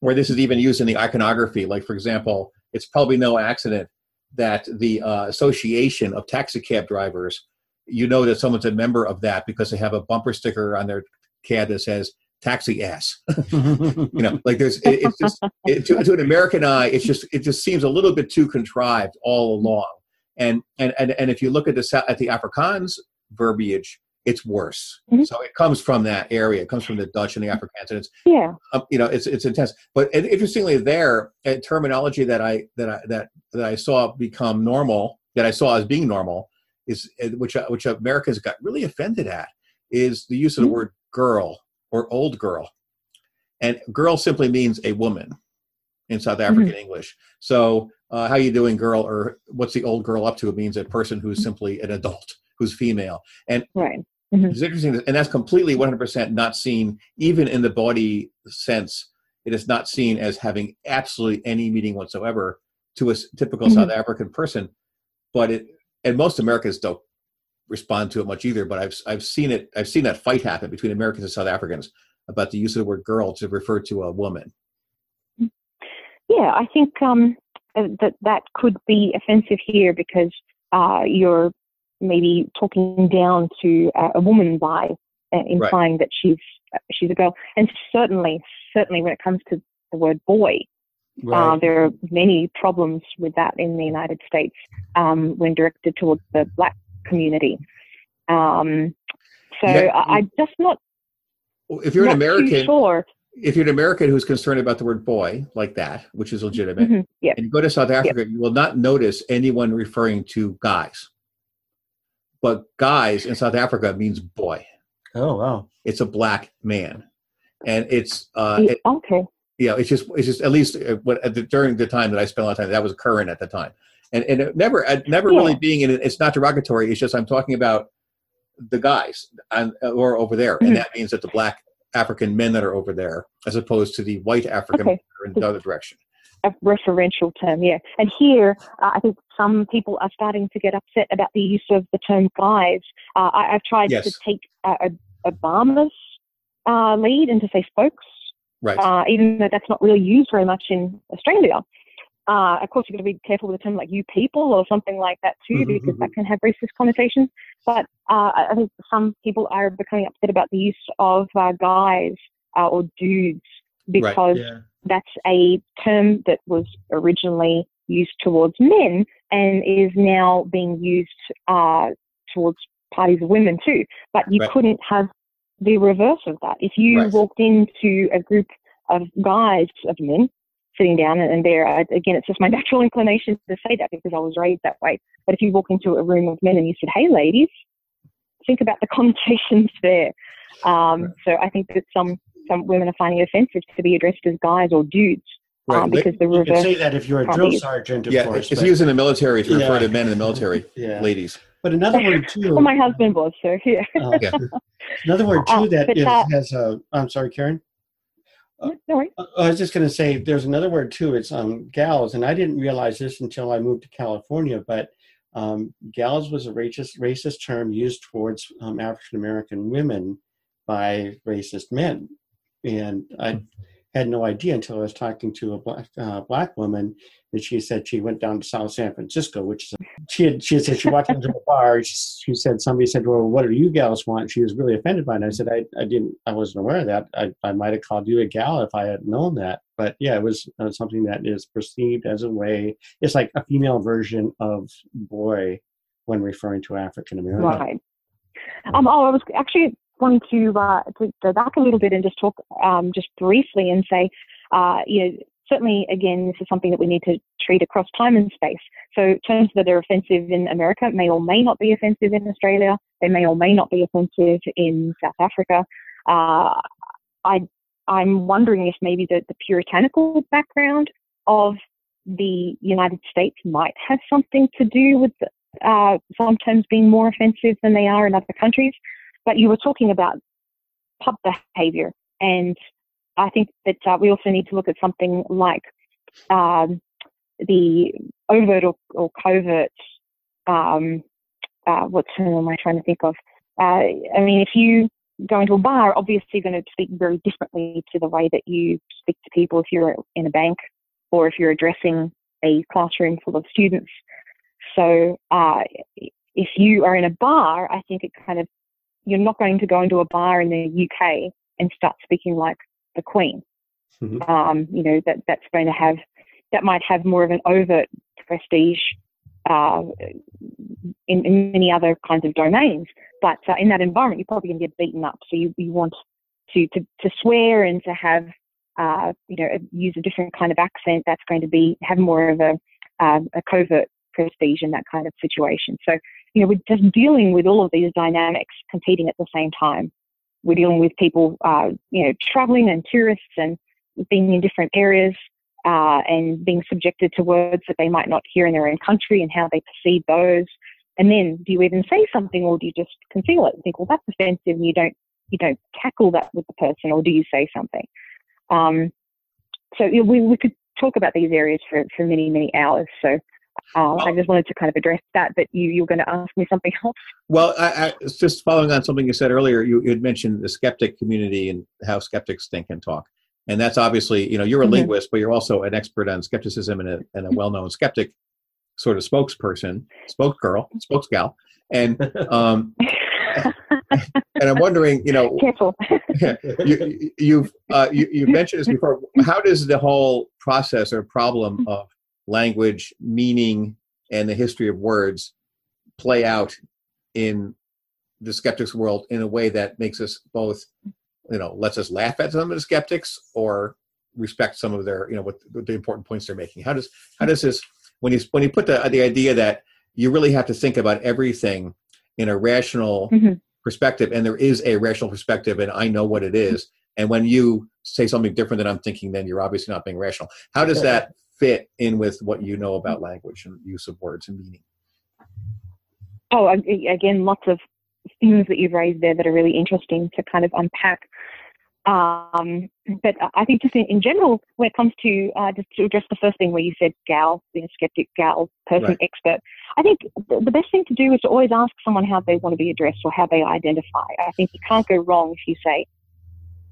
where this is even used in the iconography, like for example, it's probably no accident that the uh, association of taxi cab drivers, you know that someone's a member of that because they have a bumper sticker on their cab that says "taxi ass." You know, like there's it, it's just it, to, to an American eye, it's just it just seems a little bit too contrived all along. And and and, and if you look at the at the Afrikaans verbiage, it's worse. Mm-hmm. So it comes from that area. It comes from the Dutch and the Afrikaans, and it's yeah, um, you know, it's it's intense. But interestingly, there a terminology that I that I that that I saw become normal, that I saw as being normal, is which which Americans got really offended at, is the use of the mm-hmm. word "girl" or "old girl," and "girl" simply means a woman in South African mm-hmm. English. So, uh, how you doing, girl? Or what's the old girl up to? It means a person who's simply an adult, who's female, and right. Mm-hmm. It's interesting, and that's completely one hundred percent not seen, even in the body sense. It is not seen as having absolutely any meaning whatsoever to a typical mm-hmm. South African person, but it and most Americans don't respond to it much either, but I've I've seen it I've seen that fight happen between Americans and South Africans about the use of the word "girl" to refer to a woman. Yeah, I think um, that that could be offensive here because uh, you're maybe talking down to uh, a woman by uh, implying right. that she's uh, she's a girl, and certainly certainly when it comes to the word "boy," right. uh, there are many problems with that in the United States um, when directed towards the black community. Um, so yeah. I, I'm just not. If you're not an American, sure. if you're an American who's concerned about the word "boy" like that, which is legitimate, mm-hmm. yep. and you go to South Africa, yep. you will not notice anyone referring to guys. But guys in South Africa means boy. Oh wow! It's a black man, and it's uh, it, okay. Yeah, you know, it's just it's just at least what, at the, during the time that I spent a lot of time, that was current at the time, and and it never it never yeah. really being in it. It's not derogatory. It's just I'm talking about the guys on, or over there, mm-hmm. and that means that the black African men that are over there, as opposed to the white African okay. men that are in the other direction. A referential term, yeah. And here, uh, I think some people are starting to get upset about the use of the term "guys." Uh, I, I've tried yes. to take uh, Obama's uh, lead and to say "folks," right. uh, even though that's not really used very much in Australia. Uh, of course, you've got to be careful with the term like "you people" or something like that too, mm-hmm, because mm-hmm. that can have racist connotations. But uh, I think some people are becoming upset about the use of uh, "guys" uh, or "dudes" because. Right. Yeah. That's a term that was originally used towards men and is now being used uh, towards parties of women too. But you right. couldn't have the reverse of that. If you right. walked into a group of guys, of men, sitting down and there, again, it's just my natural inclination to say that because I was raised that way. But if you walk into a room of men and you said, "Hey, ladies," think about the connotations there. Um, right. So I think that some... Some women are finding it offensive to be addressed as guys or dudes right. um, because the reverse. You can say that if you're a drill sergeant, of yeah, course. It's used in the military to yeah. refer to men in the military, yeah. ladies. But another word too. Well, my husband was, so yeah. Uh, yeah. Another word too uh, that but, is, uh, has a. I'm sorry, Karen. Uh, no worries. I was just going to say there's another word too. It's um, gals, and I didn't realize this until I moved to California, but um, gals was a racist racist term used towards um, African American women by racist men. And I had no idea until I was talking to a black, uh, black woman, and she said she went down to South San Francisco, which is a, she had, she had said she walked into a bar. She, she said, somebody said, well, what do you gals want? She was really offended by it. And I said, I, I didn't, I wasn't aware of that. I, I might have called you a gal if I had known that. But yeah, it was uh, something that is perceived as a way, it's like a female version of boy when referring to African-American. Right. Um, oh, I was actually wanting to, uh, to go back a little bit and just talk um, just briefly and say, uh, you know, certainly, again, this is something that we need to treat across time and space. So terms that are offensive in America may or may not be offensive in Australia. They may or may not be offensive in South Africa. Uh, I, I'm wondering if maybe the, the puritanical background of the United States might have something to do with the, uh, some terms being more offensive than they are in other countries. But you were talking about pub behavior, and I think that uh, we also need to look at something like um, the overt or, or covert, um, uh, what term am I trying to think of? Uh, I mean, if you go into a bar, obviously you're going to speak very differently to the way that you speak to people if you're in a bank or if you're addressing a classroom full of students. So uh, if you are in a bar, I think it kind of, you're not going to go into a bar in the U K and start speaking like the Queen. Mm-hmm. Um, you know, that that's going to have, that might have more of an overt prestige uh, in, in many other kinds of domains. But uh, in that environment, you're probably going to get beaten up. So you, you want to, to, to swear and to have, uh, you know, use a different kind of accent. That's going to be, have more of a, um, a covert prestige in that kind of situation. So, you know, we're just dealing with all of these dynamics competing at the same time. We're dealing with people, uh, you know, traveling and tourists and being in different areas uh, and being subjected to words that they might not hear in their own country and how they perceive those. And then do you even say something, or do you just conceal it and think, well, that's offensive, and you don't, you don't tackle that with the person, or do you say something? Um, so you know, we, we could talk about these areas for, for many, many hours. So Uh, I just wanted to kind of address that, but you, you were going to ask me something else. Well, I, I, just following on something you said earlier, you, you had mentioned the skeptic community and how skeptics think and talk. And that's obviously, you know, you're a mm-hmm. linguist, but you're also an expert on skepticism and a, and a well-known skeptic sort of spokesperson, spokesgirl, spokesgal. And, um, and I'm wondering, you know, careful. you, you've, uh, you, you've mentioned this before. How does the whole process or problem of language, meaning, and the history of words play out in the skeptics' world in a way that makes us both, you know, lets us laugh at some of the skeptics or respect some of their, you know, what, what the important points they're making? How does how does this, when you when you put the the idea that you really have to think about everything in a rational mm-hmm. perspective, and there is a rational perspective, and I know what it is, and when you say something different than I'm thinking, then you're obviously not being rational. How does that fit in with what you know about language and use of words and meaning? Oh, again, lots of things that you've raised there that are really interesting to kind of unpack. Um, but I think just in, in general, when it comes to, uh, just to address the first thing where you said gal, you know, skeptic, gal, person, right. expert, I think the best thing to do is to always ask someone how they want to be addressed or how they identify. I think you can't go wrong if you say,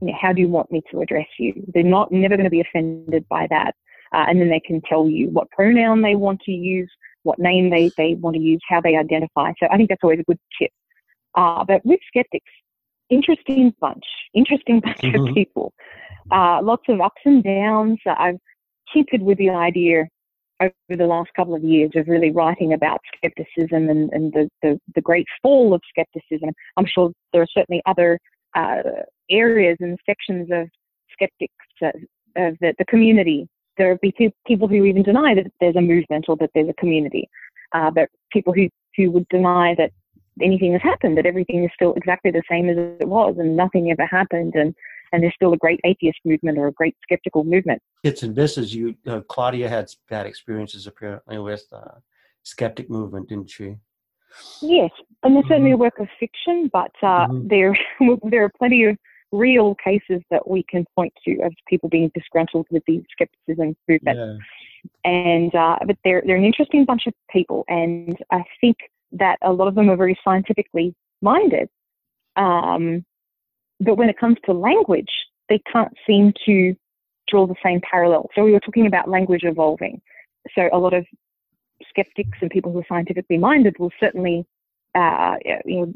you know, how do you want me to address you? They're not never going to be offended by that. Uh, and then they can tell you what pronoun they want to use, what name they, they want to use, how they identify. So I think that's always a good tip. Uh, but with skeptics, interesting bunch, interesting bunch mm-hmm. of people. Uh, lots of ups and downs. I've tinkered with the idea over the last couple of years of really writing about skepticism and, and the, the, the great fall of skepticism. I'm sure there are certainly other uh, areas and sections of skeptics, uh, of the, the community. There will be people who even deny that there's a movement or that there's a community, uh, but people who, who would deny that anything has happened, that everything is still exactly the same as it was and nothing ever happened, and, and there's still a great atheist movement or a great skeptical movement. It's and misses. You, uh, Claudia had bad experiences apparently with the uh, skeptic movement, didn't she? Yes, and there's certainly mm-hmm. a work of fiction, but uh, mm-hmm. there there are plenty of real cases that we can point to of people being disgruntled with the skepticism movement. Yeah. And, uh, but they're, they're an interesting bunch of people. And I think that a lot of them are very scientifically minded. Um, but when it comes to language, they can't seem to draw the same parallel. So we were talking about language evolving. So a lot of skeptics and people who are scientifically minded will certainly uh, you know,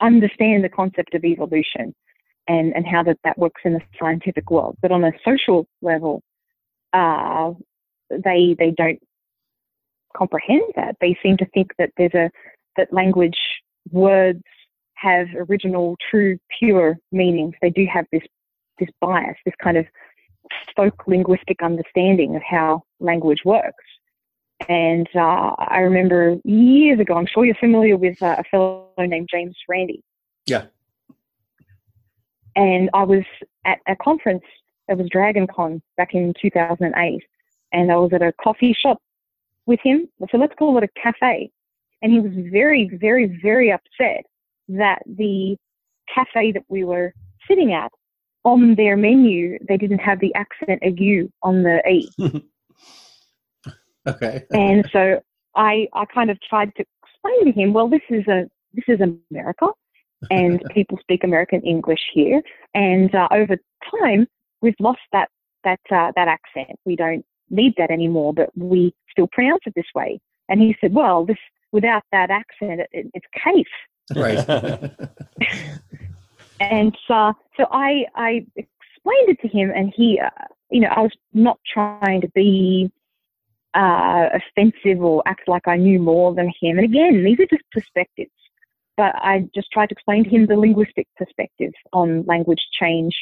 understand the concept of evolution and, and how that, that works in the scientific world. But on a social level, uh, they they don't comprehend that. They seem to think that there's a that language, words have original, true, pure meanings. They do have this this bias, this kind of folk linguistic understanding of how language works. And uh, I remember years ago, I'm sure you're familiar with uh, a fellow named James Randi. Yeah. And I was at a conference, it was DragonCon back in two thousand eight, and I was at a coffee shop with him. So let's call it a cafe. And he was very, very, very upset that the cafe that we were sitting at, on their menu, they didn't have the accent aigu on the E. Okay. And so I, I kind of tried to explain to him, well, this is a this is America, and people speak American English here, and uh, over time we've lost that that uh, that accent. We don't need that anymore, but we still pronounce it this way. And he said, well, this without that accent, it, it, it's case. Right. And so, so I I explained it to him, and he, uh, you know, I was not trying to be Uh, offensive or act like I knew more than him. And again, these are just perspectives. But I just tried to explain to him the linguistic perspective on language change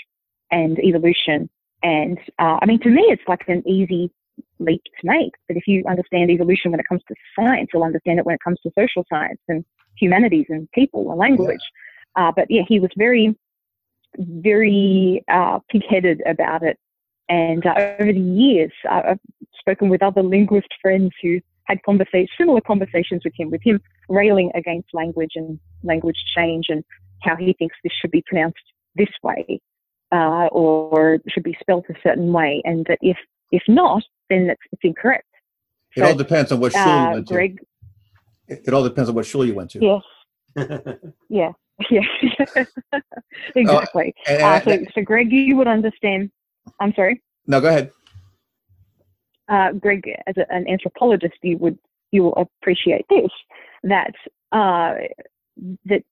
and evolution. And uh, I mean, to me, it's like an easy leap to make. But if you understand evolution when it comes to science, you'll understand it when it comes to social science and humanities and people and language. Yeah. Uh, but yeah, he was very, very uh, pig-headed about it. And uh, over the years, uh, I've spoken with other linguist friends who had conversa- similar conversations with him, with him railing against language and language change and how he thinks this should be pronounced this way uh, or should be spelt a certain way. And that if if not, then it's, it's incorrect. It so, all depends on what school uh, you went to. Greg, it, it all depends on what school you went to. Yes. Yeah. Yeah. Exactly. Oh, and, uh, so, so, Greg, you would understand. I'm sorry? No, go ahead. Uh, Greg, as a, an anthropologist, you would you will appreciate this, that uh, that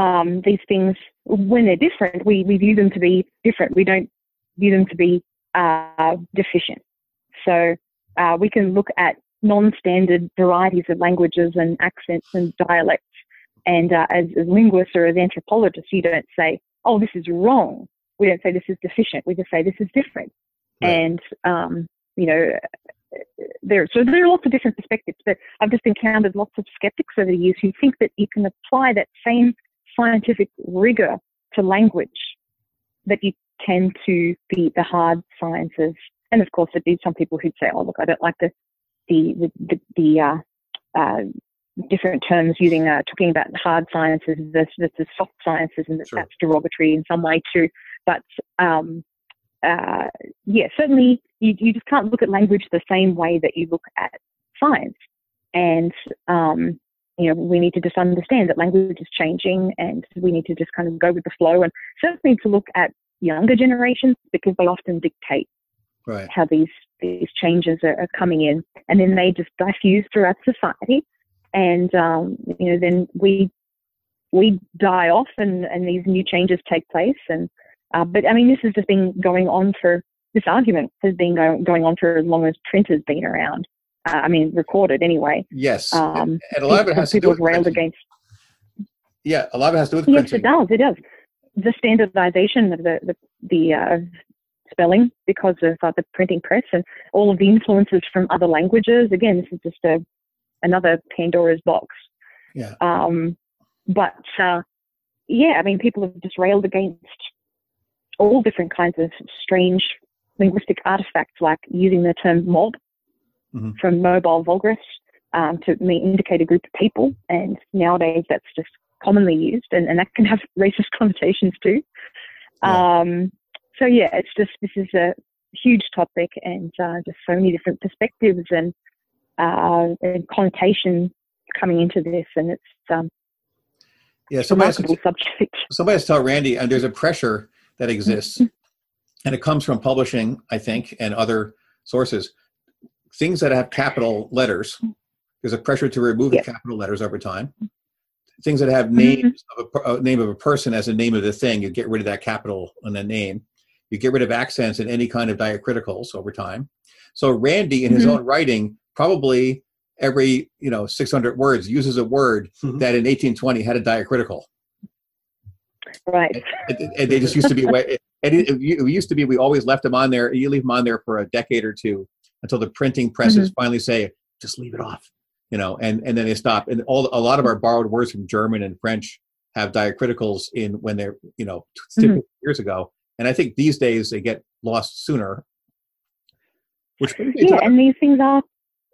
um, these things, when they're different, we, we view them to be different. We don't view them to be uh, deficient. So uh, we can look at non-standard varieties of languages and accents and dialects. And uh, as, as linguists or as anthropologists, you don't say, oh, this is wrong. We don't say this is deficient. We just say this is different. Right. And, um, you know, there, so there are lots of different perspectives, but I've just encountered lots of skeptics over the years who think that you can apply that same scientific rigor to language that you can to the, the hard sciences. And of course, there'd be some people who'd say, oh, look, I don't like the, the, the, the, uh, uh, different terms using, uh, talking about hard sciences versus, versus soft sciences, and that sure. that's derogatory in some way too. But, um, uh, yeah, certainly you, you just can't look at language the same way that you look at science. And, um, you know, we need to just understand that language is changing, and we need to just kind of go with the flow, and certainly to look at younger generations, because they often dictate right. how these, these changes are, are coming in. And then they just diffuse throughout society. And, um, you know, then we we die off, and, and these new changes take place. And Uh, but, I mean, this has just been going on for, this argument has been going, going on for as long as print has been around. Uh, I mean, recorded anyway. Yes. Um, and, and a lot of it has to do with people have railed against. Yeah, a lot of it has to do with printing. Yes, it does. It does. The standardization of the, the, the uh, spelling because of uh, the printing press and all of the influences from other languages. Again, this is just a, another Pandora's box. Yeah. Um, but, uh, yeah, I mean, people have just railed against all different kinds of strange linguistic artifacts, like using the term mob mm-hmm. from mobile vulgaris um, to indicate a group of people. And nowadays that's just commonly used, and, and that can have racist connotations too. Yeah. Um, so yeah, it's just, this is a huge topic, and uh, just so many different perspectives and, uh, and connotation coming into this. And it's um, yeah, somebody a remarkable has, subject. Somebody has to tell Randy, and there's a pressure that exists and it comes from publishing, I think, and other sources. Things that have capital letters, there's a pressure to remove yeah. the capital letters over time. Things that have names mm-hmm. of a, a name of a person as a name of the thing, you get rid of that capital in the name. You get rid of accents and any kind of diacriticals over time. So Randy, in mm-hmm. his own writing, probably every you know six hundred words uses a word mm-hmm. that in eighteen twenty had a diacritical. Right. And, and they just used to be way. And it, it used to be we always left them on there. You leave them on there for a decade or two until the printing presses mm-hmm. finally say, just leave it off. You know, and, and then they stop. And all a lot of our borrowed words from German and French have diacriticals in when they're, you know, mm-hmm. years ago. And I think these days they get lost sooner. Which yeah, and these things are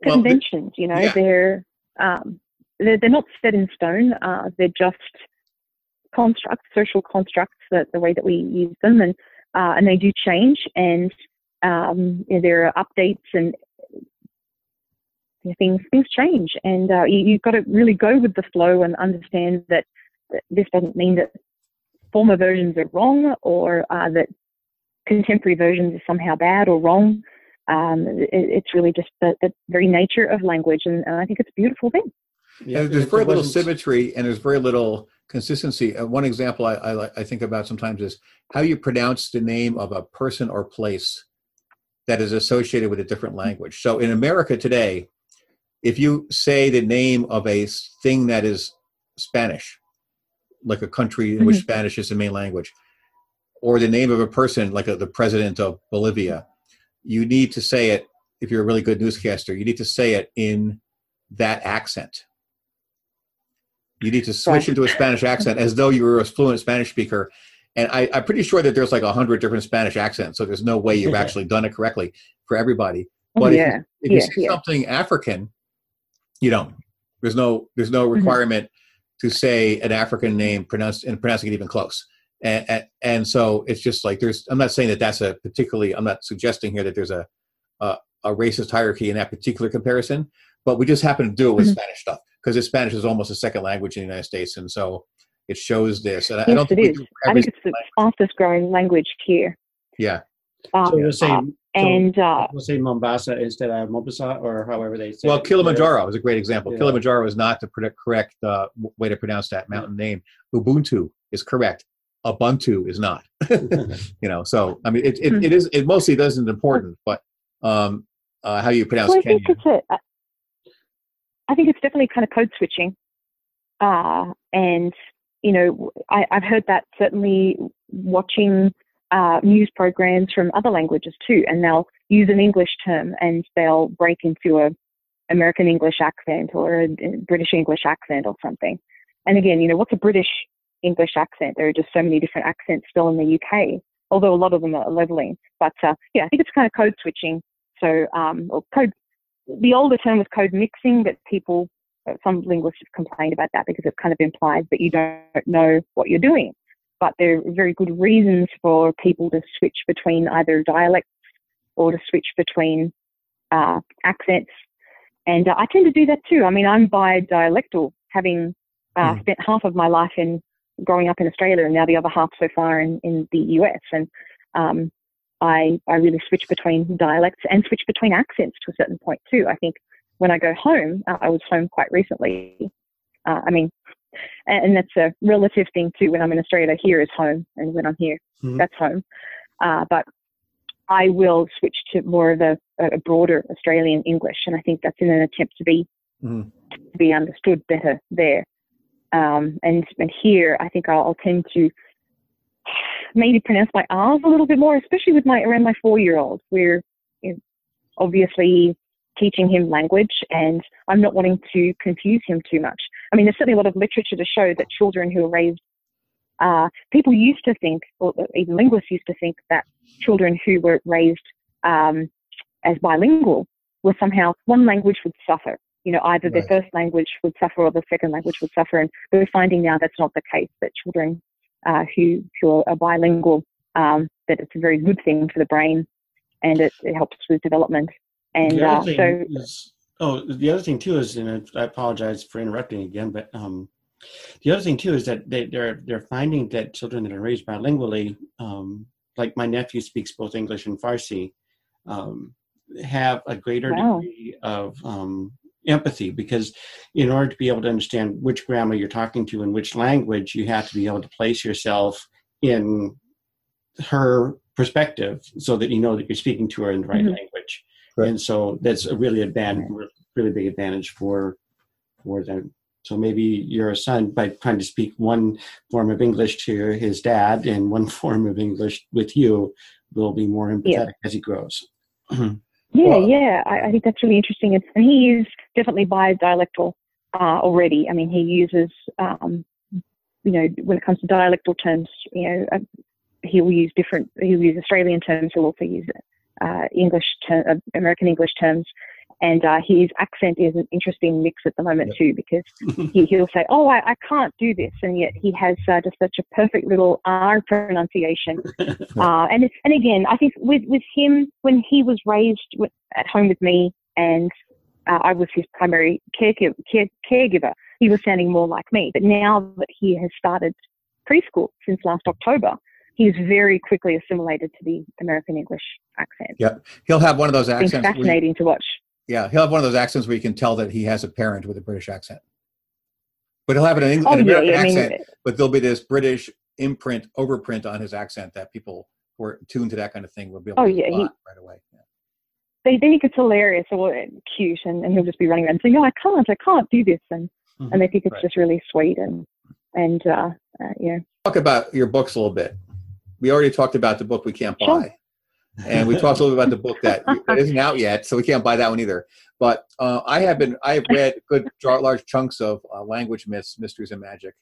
conventions, well, they, you know, yeah. they're, um, they're, they're not set in stone. Uh, they're just constructs, social constructs, that the way that we use them. And, uh, and they do change. And um, you know, there are updates and, Things things change, and uh, you, you've got to really go with the flow and understand that, that this doesn't mean that former versions are wrong or uh, that contemporary versions are somehow bad or wrong. Um, it, it's really just the, the very nature of language, and, and I think it's a beautiful thing. Yeah, there's very little symmetry and there's very little consistency. Uh, one example I, I, I think about sometimes is how you pronounce the name of a person or place that is associated with a different language. So in America today, if you say the name of a thing that is Spanish, like a country in mm-hmm. which Spanish is the main language, or the name of a person, like a, the president of Bolivia, you need to say it, if you're a really good newscaster, you need to say it in that accent. You need to switch into a Spanish accent as though you were a fluent Spanish speaker. And I, I'm pretty sure that there's like a hundred different Spanish accents, so there's no way you've actually done it correctly for everybody. But oh, yeah. if you, if you yeah, say yeah. something African, you don't. There's no. There's no requirement mm-hmm. to say an African name pronounced and pronouncing it even close. And, and and so it's just like there's. I'm not saying that that's a particularly. I'm not suggesting here that there's a a, a racist hierarchy in that particular comparison. But we just happen to do it with mm-hmm. Spanish stuff because Spanish is almost a second language in the United States, and so it shows this. And yes, I don't think it is. Do I think it's the fastest growing language here. Yeah. Um, so you're saying. So and uh, we'll say Mombasa instead of Mombasa, or however they say. Well, Kilimanjaro is a great example. Yeah. Kilimanjaro is not the correct uh, way to pronounce that mountain yeah. name. Ubuntu is correct. Ubuntu is not. You know, so I mean, it it, mm-hmm. it is it mostly doesn't important, but um, uh, how you pronounce well, Kenya. I think, it's a, I think it's definitely kind of code switching, uh, and you know, I, I've heard that certainly watching. Uh, news programs from other languages too, and they'll use an English term and they'll break into a American English accent or a British English accent or something. And again, you know, what's a British English accent? There are just so many different accents still in the U K, although a lot of them are leveling. But uh, yeah, I think it's kind of code switching. So, um, or code. The older term was code mixing, but people, some linguists have complained about that because it kind of implies that you don't know what you're doing. But there are very good reasons for people to switch between either dialects or to switch between uh, accents. And uh, I tend to do that too. I mean, I'm bi-dialectal, having uh, mm. spent half of my life in growing up in Australia and now the other half so far in, in the U S. And um, I, I really switch between dialects and switch between accents to a certain point too. I think when I go home, uh, I was home quite recently. Uh, I mean... And that's a relative thing too. When I'm in Australia, here is home, and when I'm here, mm-hmm. that's home. Uh, but I will switch to more of a, a broader Australian English, and I think that's in an attempt to be mm-hmm. to be understood better there. Um, and and here, I think I'll, I'll tend to maybe pronounce my R's a little bit more, especially with my around my four-year-old. We're you know, obviously teaching him language, and I'm not wanting to confuse him too much. I mean, there's certainly a lot of literature to show that children who are raised, uh, people used to think, or even linguists used to think, that children who were raised um, as bilingual were somehow, one language would suffer. You know, either their right. first language would suffer or the second language would suffer. And we're finding now that's not the case, that children uh, who, who are bilingual, um, that it's a very good thing for the brain, and it, it helps with development. And the other uh, thing so, is, oh, the other thing too is, and I apologize for interrupting again, but um, the other thing too is that they, they're they're finding that children that are raised bilingually um, like my nephew speaks both English and Farsi, um, have a greater wow. degree of um, empathy, because in order to be able to understand which grandma you're talking to in which language, you have to be able to place yourself in her perspective so that you know that you're speaking to her in the right mm-hmm. language. Right. And so that's a really advantage, really big advantage for for them. So maybe your son, by trying to speak one form of English to his dad and one form of English with you, will be more empathetic yeah. as he grows. yeah, well, yeah. I, I think that's really interesting. And he's definitely bi-dialectal uh, already. I mean, he uses, um, you know, when it comes to dialectal terms, you know, uh, he'll use different, he'll use Australian terms, he'll also use uh, English, ter- uh, American English terms. And uh, his accent is an interesting mix at the moment yep. too, because he, he'll say, oh, I, I can't do this. And yet he has uh, just such a perfect little R pronunciation. uh, and and again, I think with, with him, when he was raised with, at home with me, and uh, I was his primary caregiver, care, caregiver, he was sounding more like me. But now that he has started preschool since last October, he's very quickly assimilated to the American English accent. Yeah, he'll have one of those accents. It's fascinating to watch. Yeah, he'll have one of those accents where you can tell that he has a parent with a British accent. But he'll have an, an oh, American yeah, I mean, accent, but there'll be this British imprint, overprint on his accent that people who are tuned to that kind of thing will be able oh, to yeah, spot right away. Yeah. They think it's hilarious or cute, and, and he'll just be running around saying, oh, I can't, I can't do this. And mm-hmm. and they think it's right. just really sweet. And, and uh, uh, yeah. Talk about your books a little bit. We already talked about the book we can't buy. Sure. And we talked a little bit about the book that, that isn't out yet, so we can't buy that one either. But uh, I have been, I have read good, large chunks of uh, Language Myths, Mysteries and Magic,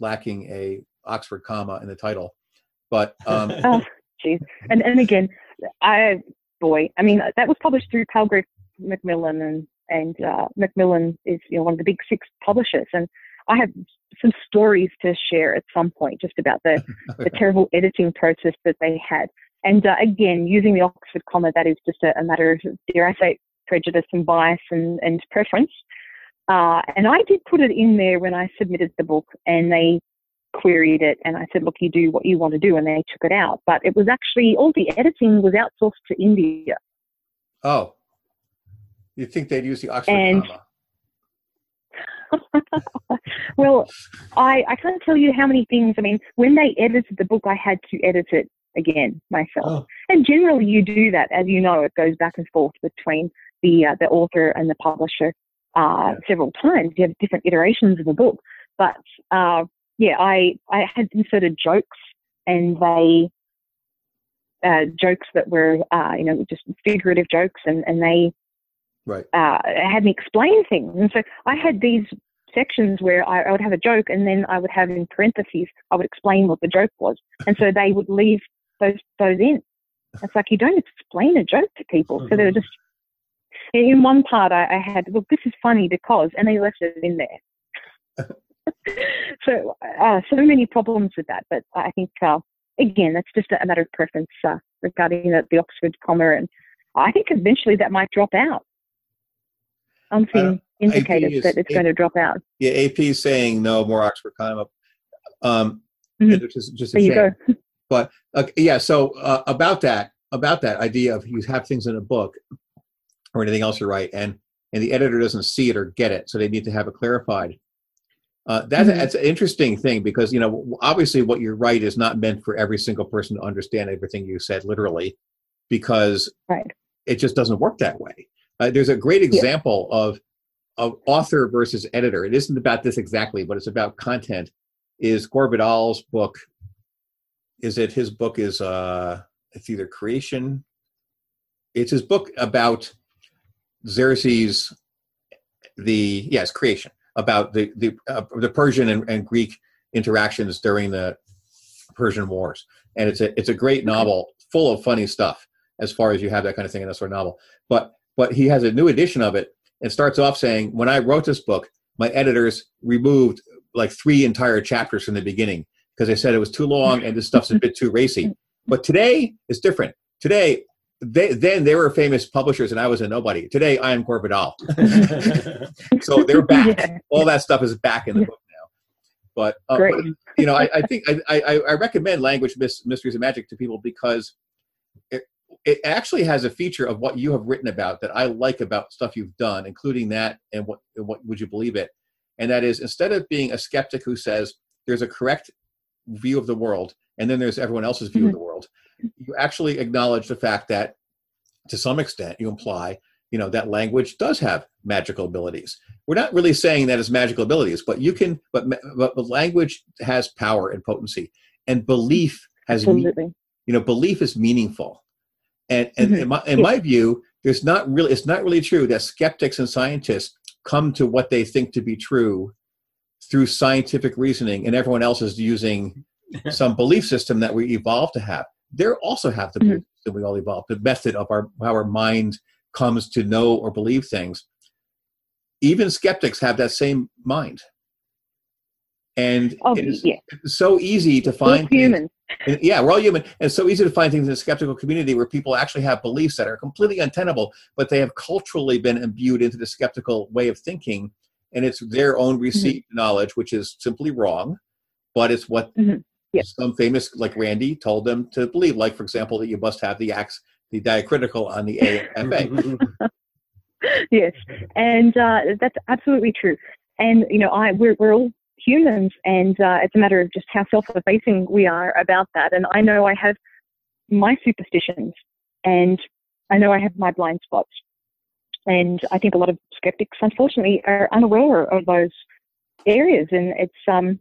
lacking a Oxford comma in the title. But, um, oh, geez. And, and again, I, boy, I mean, that was published through Palgrave Macmillan, and, and uh, Macmillan is, you know, one of the big six publishers. And I have some stories to share at some point just about the, the terrible editing process that they had. And uh, again, using the Oxford comma, that is just a, a matter of, dare I say, prejudice and bias and, and preference. Uh, and I did put it in there when I submitted the book, and they queried it. And I said, look, you do what you want to do. And they took it out. But it was actually, all the editing was outsourced to India. Oh, you'd think they'd use the Oxford and, comma. Well, I, I can't tell you how many things. I mean, when they edited the book, I had to edit it again myself. Oh. And generally you do that. As you know, it goes back and forth between the uh, the author and the publisher uh, yeah. several times. You have different iterations of a book. But uh, yeah, I, I had inserted jokes, and they uh, jokes that were, uh, you know, just figurative jokes, and, and they right. uh, had me explain things. And so I had these sections where I, I would have a joke, and then I would have in parentheses, I would explain what the joke was. And so they would leave those those in. It's like, you don't explain a joke to people. So they were just, in one part I, I had, look, this is funny because, and they left it in there. so uh, so many problems with that. But I think, uh, again, that's just a matter of preference uh, regarding the, the Oxford comma. And I think eventually that might drop out. I'm seeing indicators is, that it's A P, going to drop out. Yeah, A P is saying no more Oxford comma. Um, mm-hmm. Which is just a there shame. You go. But uh, yeah, so uh, about that, about that idea of you have things in a book or anything else you write, and and the editor doesn't see it or get it, so they need to have it clarified. Uh, that's mm-hmm. that's an interesting thing, because you know obviously what you write is not meant for every single person to understand everything you said literally, because right. it just doesn't work that way. Uh, there's a great example yeah. of of author versus editor. It isn't about this exactly, but it's about content. Is Gorvidal's book? Is it his book? Is uh, it's either Creation. It's his book about Xerxes. The yes, Creation, about the the uh, the Persian and, and Greek interactions during the Persian Wars, and it's a it's a great novel full of funny stuff. As far as you have that kind of thing in a sort of novel, but but he has a new edition of it, and starts off saying, when I wrote this book, my editors removed like three entire chapters from the beginning because they said it was too long and this stuff's a bit too racy. But today it's different. Today, they, then they were famous publishers and I was a nobody. Today I am Corvidal. So they're back. Yeah. All that stuff is back in the yeah. book now. But, uh, but you know, I, I think I, I, I recommend Language Myths, Mysteries and Magic to people because it, it actually has a feature of what you have written about that I like about stuff you've done, including that and what, what would you believe it? And that is, instead of being a skeptic who says there's a correct view of the world and then there's everyone else's view mm-hmm. of the world, you actually acknowledge the fact that to some extent you imply, you know, that language does have magical abilities. We're not really saying that it's magical abilities, but you can, but, but, but language has power and potency, and belief has, meaning, you know, belief is meaningful. And, and mm-hmm. in, my, in my view, there's not really, it's not really true that skeptics and scientists come to what they think to be true through scientific reasoning, and everyone else is using some belief system that we evolved to have. They also have the belief mm-hmm. that we all evolved, the method of our, how our mind comes to know or believe things. Even skeptics have that same mind. And oh, it's yeah. so easy to find things, human. And, yeah, we're all human. And it's so easy to find things in the skeptical community where people actually have beliefs that are completely untenable, but they have culturally been imbued into the skeptical way of thinking. And it's their own received mm-hmm. knowledge, which is simply wrong, but it's what mm-hmm. yeah. some famous, like Randy, told them to believe. Like, for example, that you must have the axe, the diacritical on the A and F A. Yes, and uh, that's absolutely true. And, you know, I we're, we're all humans, and uh, it's a matter of just how self-effacing we are about that. And I know I have my superstitions, and I know I have my blind spots. And I think a lot of skeptics, unfortunately, are unaware of those areas. And it's, um,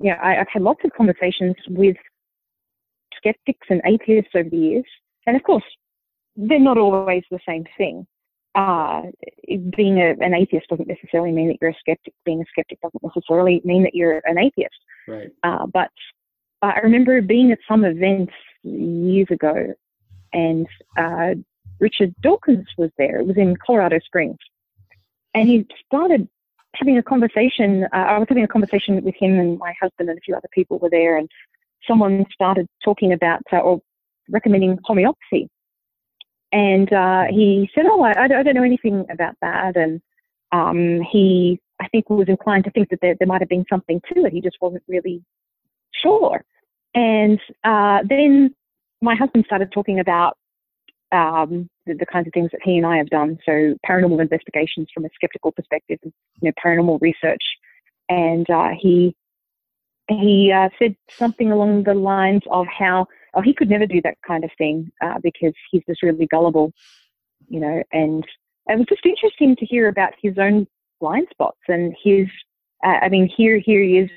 you know, I, I've had lots of conversations with skeptics and atheists over the years. And, of course, they're not always the same thing. Uh, being a, an atheist doesn't necessarily mean that you're a skeptic. Being a skeptic doesn't necessarily mean that you're an atheist. Right. Uh, but I remember being at some events years ago, and uh, Richard Dawkins was there. It was in Colorado Springs. And he started having a conversation. Uh, I was having a conversation with him, and my husband and a few other people were there, and someone started talking about uh, or recommending homeopathy. And uh, he said, oh, I, I don't know anything about that. And um, he, I think, was inclined to think that there, there might have been something to it. He just wasn't really sure. And uh, then my husband started talking about Um, the, the kinds of things that he and I have done. So paranormal investigations from a skeptical perspective, you know, paranormal research. And uh, he he uh, said something along the lines of how, oh, he could never do that kind of thing uh, because he's just really gullible, you know. And it was just interesting to hear about his own blind spots and his, uh, I mean, here here he is,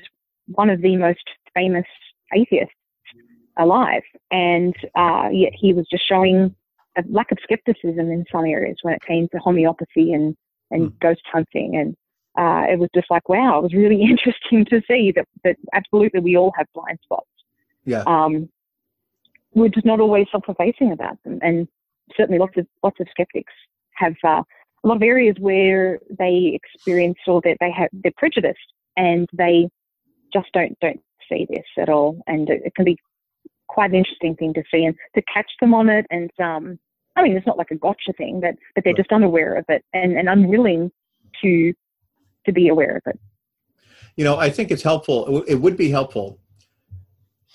one of the most famous atheists alive. And uh, yet he was just showing a lack of skepticism in some areas when it came to homeopathy and, and mm. ghost hunting. And uh, it was just like, wow, it was really interesting to see that, that absolutely we all have blind spots. Yeah. Um, we're just not always self-effacing about them. And certainly lots of, lots of skeptics have uh, a lot of areas where they experience or that they have, they're prejudiced and they just don't, don't see this at all. And it, it can be quite an interesting thing to see and to catch them on it. And um, I mean, it's not like a gotcha thing, but, but they're right. just unaware of it and, and unwilling to to be aware of it. You know, I think it's helpful. It would be helpful.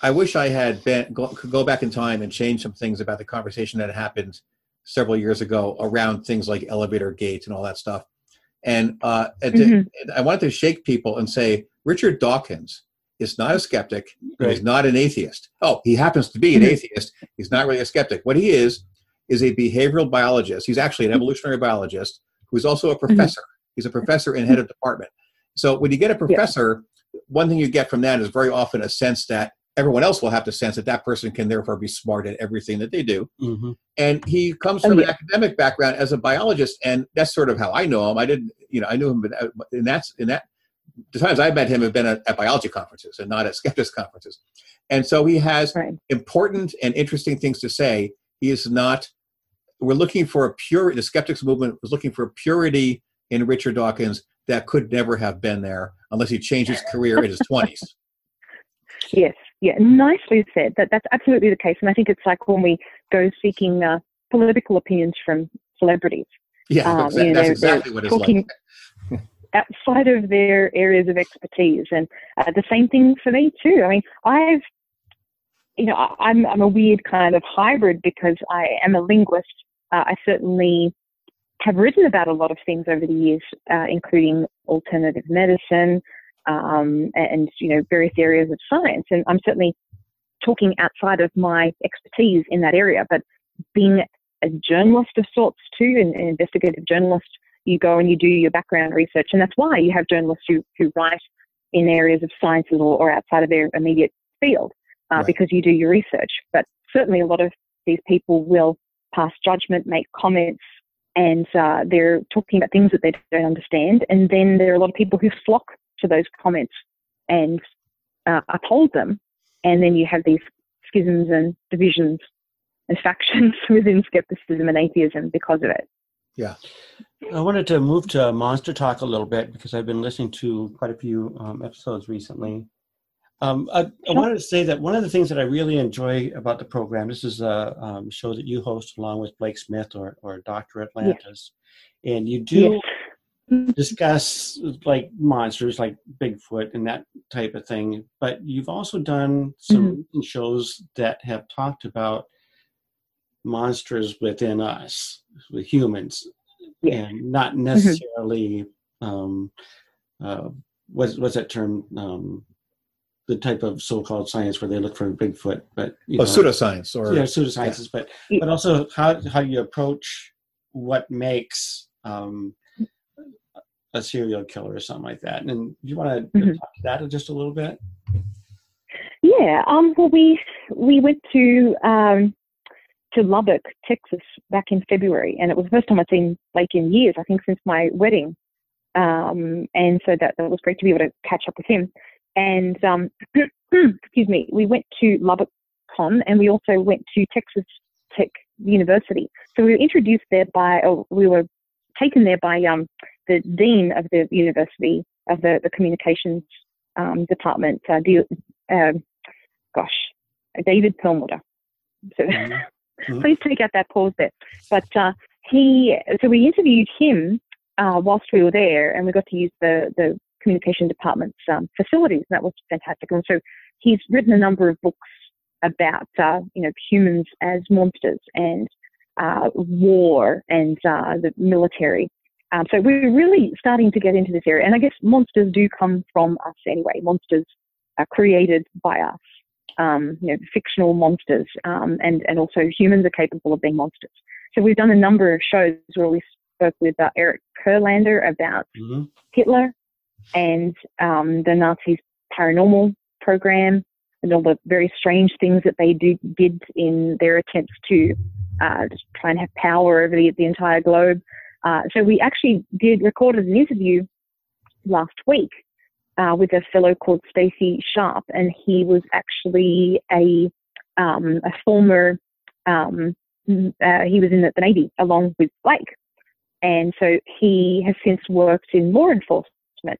I wish I had been, go, could go back in time and change some things about the conversation that happened several years ago around things like elevator gates and all that stuff. And, uh, and mm-hmm. to, I wanted to shake people and say, Richard Dawkins is not a skeptic. Right. He's not an atheist. Oh, he happens to be an atheist. He's not really a skeptic. What he is, is a behavioral biologist. He's actually an evolutionary biologist who's also a professor. Mm-hmm. He's a professor and head of department. So when you get a professor, yeah. one thing you get from that is very often a sense that everyone else will have to sense that that person can therefore be smart at everything that they do. Mm-hmm. And he comes from oh, yeah. an academic background as a biologist, and that's sort of how I know him. I didn't, you know, I knew him, but in that's in that. The times I've met him have been at, at biology conferences and not at skeptics conferences. And so he has right. important and interesting things to say. He is not, we're looking for a pure, the skeptics movement was looking for a purity in Richard Dawkins that could never have been there unless he changed his career in his twenties. Yes. Yeah. Nicely said. That That's absolutely the case. And I think it's like when we go seeking uh, political opinions from celebrities. Yeah. Um, that's you know, exactly what it's talking, like. outside of their areas of expertise. And uh, the same thing for me too. I mean, I've, you know, I'm, I'm a weird kind of hybrid because I am a linguist. Uh, I certainly have written about a lot of things over the years, uh, including alternative medicine, um, and, you know, various areas of science. And I'm certainly talking outside of my expertise in that area, but being a journalist of sorts too, an, an investigative journalist, you go and you do your background research. And that's why you have journalists who, who write in areas of sciences or, or outside of their immediate field, uh, right. because you do your research. But certainly a lot of these people will pass judgment, make comments, and uh, they're talking about things that they don't understand. And then there are a lot of people who flock to those comments and uh, uphold them. And then you have these schisms and divisions and factions within skepticism and atheism because of it. Yeah. I wanted to move to Monster Talk a little bit because I've been listening to quite a few um, episodes recently. Um, I, I wanted to say that one of the things that I really enjoy about the program, this is a um, show that you host along with Blake Smith or, or Doctor Atlantis, yes. and you do yes. discuss like monsters like Bigfoot and that type of thing, but you've also done some mm-hmm. shows that have talked about monsters within us, with humans, yeah. and not necessarily mm-hmm. um, uh, what's what's that term? Um, the type of so-called science where they look for Bigfoot, but you oh, know, pseudoscience or yeah, pseudosciences, yeah. but but also how how you approach what makes um, a serial killer or something like that. And do you want to mm-hmm. talk to that just a little bit? Yeah. Um. Well, we we went to. Um, to Lubbock, Texas, back in February. And it was the first time I'd seen Blake in years, I think since my wedding. Um, and so that, that was great to be able to catch up with him. And, um, excuse me, we went to Lubbock Con and we also went to Texas Tech University. So we were introduced there by, or we were taken there by um, the dean of the university, of the, the communications um, department, uh, the, uh, gosh, David Perlmutter. So, mm-hmm. Mm-hmm. Please take out that pause there. But uh, he, so we interviewed him uh, whilst we were there, and we got to use the, the communication department's um, facilities, and that was fantastic. And so he's written a number of books about, uh, you know, humans as monsters and uh, war and uh, the military. Um, so we're really starting to get into this area. And I guess monsters do come from us anyway. Monsters are created by us. Um, you know, fictional monsters, um, and, and also humans are capable of being monsters. So we've done a number of shows where we spoke with uh, Eric Kurlander about mm-hmm. Hitler and um, the Nazis' paranormal program and all the very strange things that they do, did in their attempts to uh, just try and have power over the, the entire globe. Uh, so we actually did recorded an interview last week Uh, with a fellow called Stacey Sharp, and he was actually a um, a former, um, uh, he was in the Navy along with Blake. And so he has since worked in law enforcement.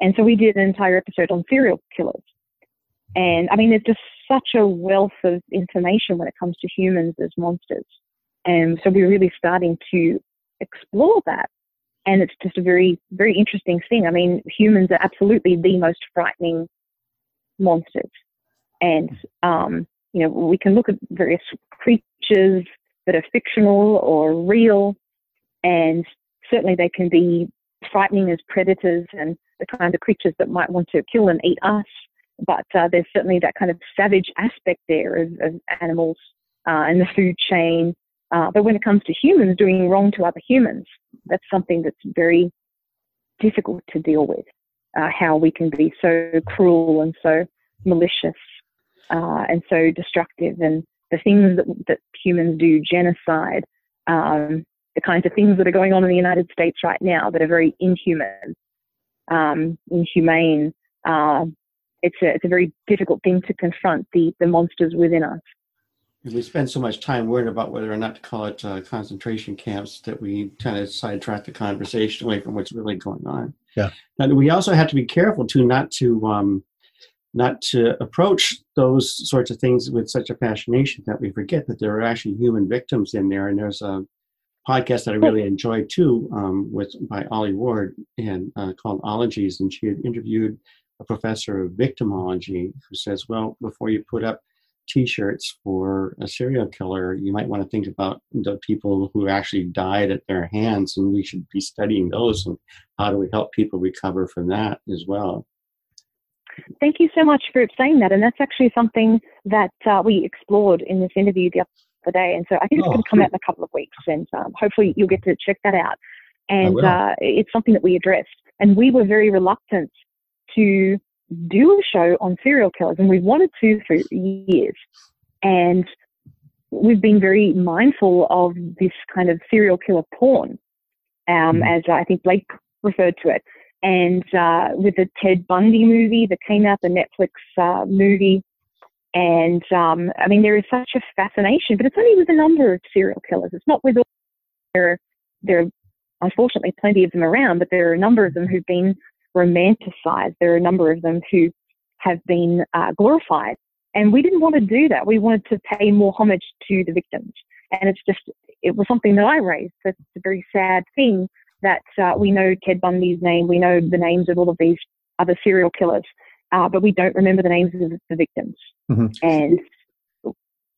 And so we did an entire episode on serial killers. And I mean, there's just such a wealth of information when it comes to humans as monsters. And so we're really starting to explore that. And it's just a very, very interesting thing. I mean, humans are absolutely the most frightening monsters. And, um, you know, we can look at various creatures that are fictional or real, and certainly they can be frightening as predators and the kind of creatures that might want to kill and eat us. But uh, there's certainly that kind of savage aspect there of, of animals uh, and the food chain. Uh, but when it comes to humans doing wrong to other humans, that's something that's very difficult to deal with, uh, how we can be so cruel and so malicious uh, and so destructive, and the things that, that humans do, genocide, um, the kinds of things that are going on in the United States right now that are very inhuman, um, inhumane. Uh, it's, a, it's a very difficult thing to confront, the, the monsters within us. We spend so much time worried about whether or not to call it uh, concentration camps that we kind of sidetrack the conversation away from what's really going on. Yeah. And we also have to be careful too not to um, not to approach those sorts of things with such a fascination that we forget that there are actually human victims in there, and there's a podcast that I really enjoyed too, um, with by Ollie Ward, and uh, called Ologies, and she had interviewed a professor of victimology who says, well, before you put up T-shirts for a serial killer, you might want to think about the people who actually died at their hands, and we should be studying those, and how do we help people recover from that as well. Thank you so much for saying that, and that's actually something that uh, we explored in this interview the other day, and so I think it's oh. going to come out in a couple of weeks, and um, hopefully you'll get to check that out. And uh, it's something that we addressed, and we were very reluctant to do a show on serial killers, and we wanted to for years, and we've been very mindful of this kind of serial killer porn, um, mm. as I think Blake referred to it. And uh, with the Ted Bundy movie that came out, the Netflix uh, movie, and um, I mean, there is such a fascination, but it's only with a number of serial killers. It's not with all. There, there are unfortunately plenty of them around, but there are a number of them who've been romanticized. There are a number of them who have been uh, glorified, and we didn't want to do that. We wanted to pay more homage to the victims, and it's just it was something that I raised. That's a very sad thing. That uh, we know Ted Bundy's name, we know the names of all of these other serial killers, uh, but we don't remember the names of the victims. Mm-hmm. And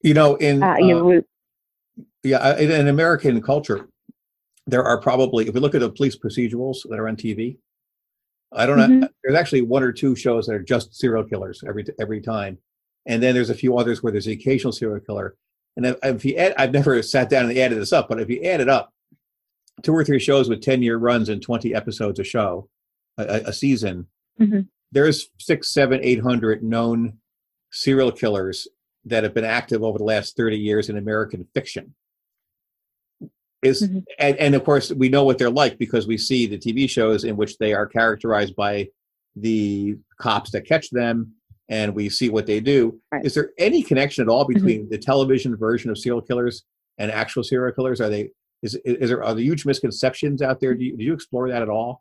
you know, in uh, you uh, know, yeah, in, in American culture, there are probably, if we look at the police procedurals that are on T V, I don't mm-hmm. know, there's actually one or two shows that are just serial killers every every time, and then there's a few others where there's the occasional serial killer. And if, if you add, I've never sat down and added this up, but if you add it up, two or three shows with ten-year runs and twenty episodes a show, a, a season, mm-hmm. there's six, seven, eight hundred known serial killers that have been active over the last thirty years in American fiction. Is mm-hmm. and, and of course we know what they're like because we see the T V shows in which they are characterized by the cops that catch them, and we see what they do. Right. Is there any connection at all between mm-hmm. the television version of serial killers and actual serial killers? Are they Is, is there are there huge misconceptions out there? Do you, do you explore that at all?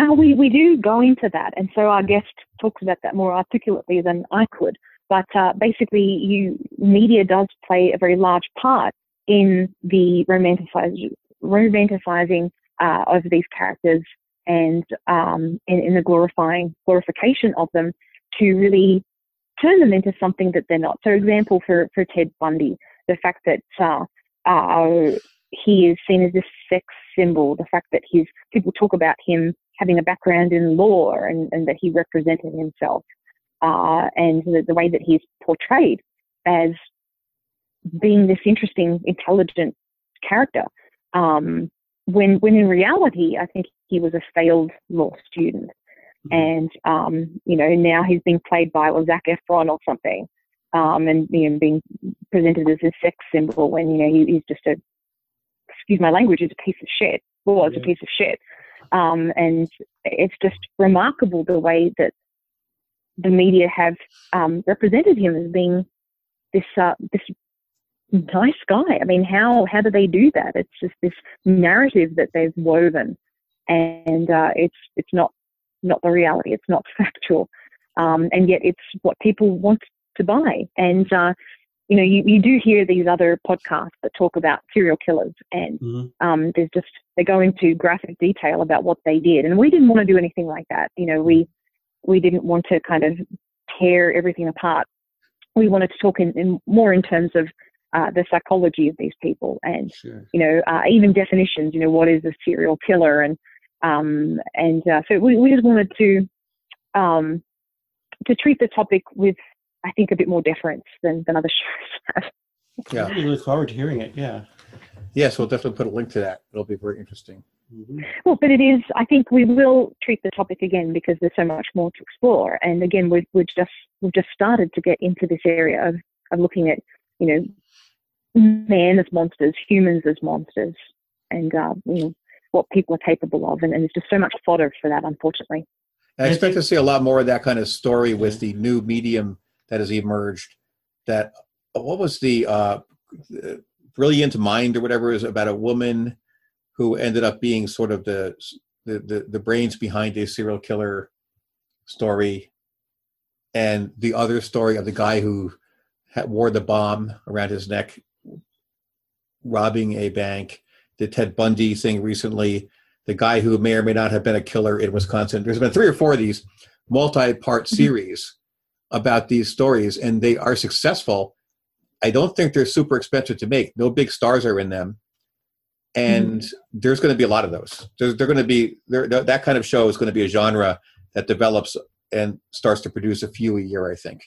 Uh, we, we do go into that. And so our guest talks about that more articulately than I could. But uh, basically, you media does play a very large part in the romanticizing, romanticizing uh, of these characters and um, in, in the glorifying glorification of them to really turn them into something that they're not. So, example, for, for Ted Bundy, the fact that... Uh, Uh, he is seen as this sex symbol, the fact that his people talk about him having a background in law and, and that he represented himself uh, and the, the way that he's portrayed as being this interesting, intelligent character. Um, when, when in reality, I think he was a failed law student. And, um, you know, now he's being played by well, Zac Efron or something. Um, and you know, being presented as a sex symbol when you know he, he's just a, excuse my language, is a piece of shit. Was yeah. a piece of shit, um, and it's just remarkable the way that the media have um, represented him as being this uh, this nice guy. I mean, how how do they do that? It's just this narrative that they've woven, and uh, it's it's not not the reality. It's not factual, um, and yet it's what people want to buy. And uh you know you, you do hear these other podcasts that talk about serial killers, and mm-hmm. um there's just they go into graphic detail about what they did, and we didn't want to do anything like that. You know, we we didn't want to kind of tear everything apart. We wanted to talk in, in more in terms of uh the psychology of these people, and sure. you know uh, even definitions, you know, what is a serial killer, and um and uh, so we, we just wanted to um to treat the topic with, I think, a bit more deference than, than other shows have. Yeah, we look forward to hearing it, yeah. Yes, we'll definitely put a link to that. It'll be very interesting. Mm-hmm. Well, but it is, I think we will treat the topic again because there's so much more to explore. And again, we've, we've, just, we've just started to get into this area of, of looking at, you know, man as monsters, humans as monsters, and uh, you know, what people are capable of. And, and there's just so much fodder for that, unfortunately. I expect to see a lot more of that kind of story with the new medium that has emerged. That what was the uh, Brilliant Mind or whatever is about a woman who ended up being sort of the the, the the brains behind a serial killer story, and the other story of the guy who had, wore the bomb around his neck. robbing a bank, the Ted Bundy thing recently, the guy who may or may not have been a killer in Wisconsin. There's been three or four of these multi-part series about these stories, and they are successful. I don't think they're super expensive to make. No big stars are in them. And mm-hmm. there's going to be a lot of those. There's, they're going to be, that kind of show is going to be a genre that develops and starts to produce a few a year, I think.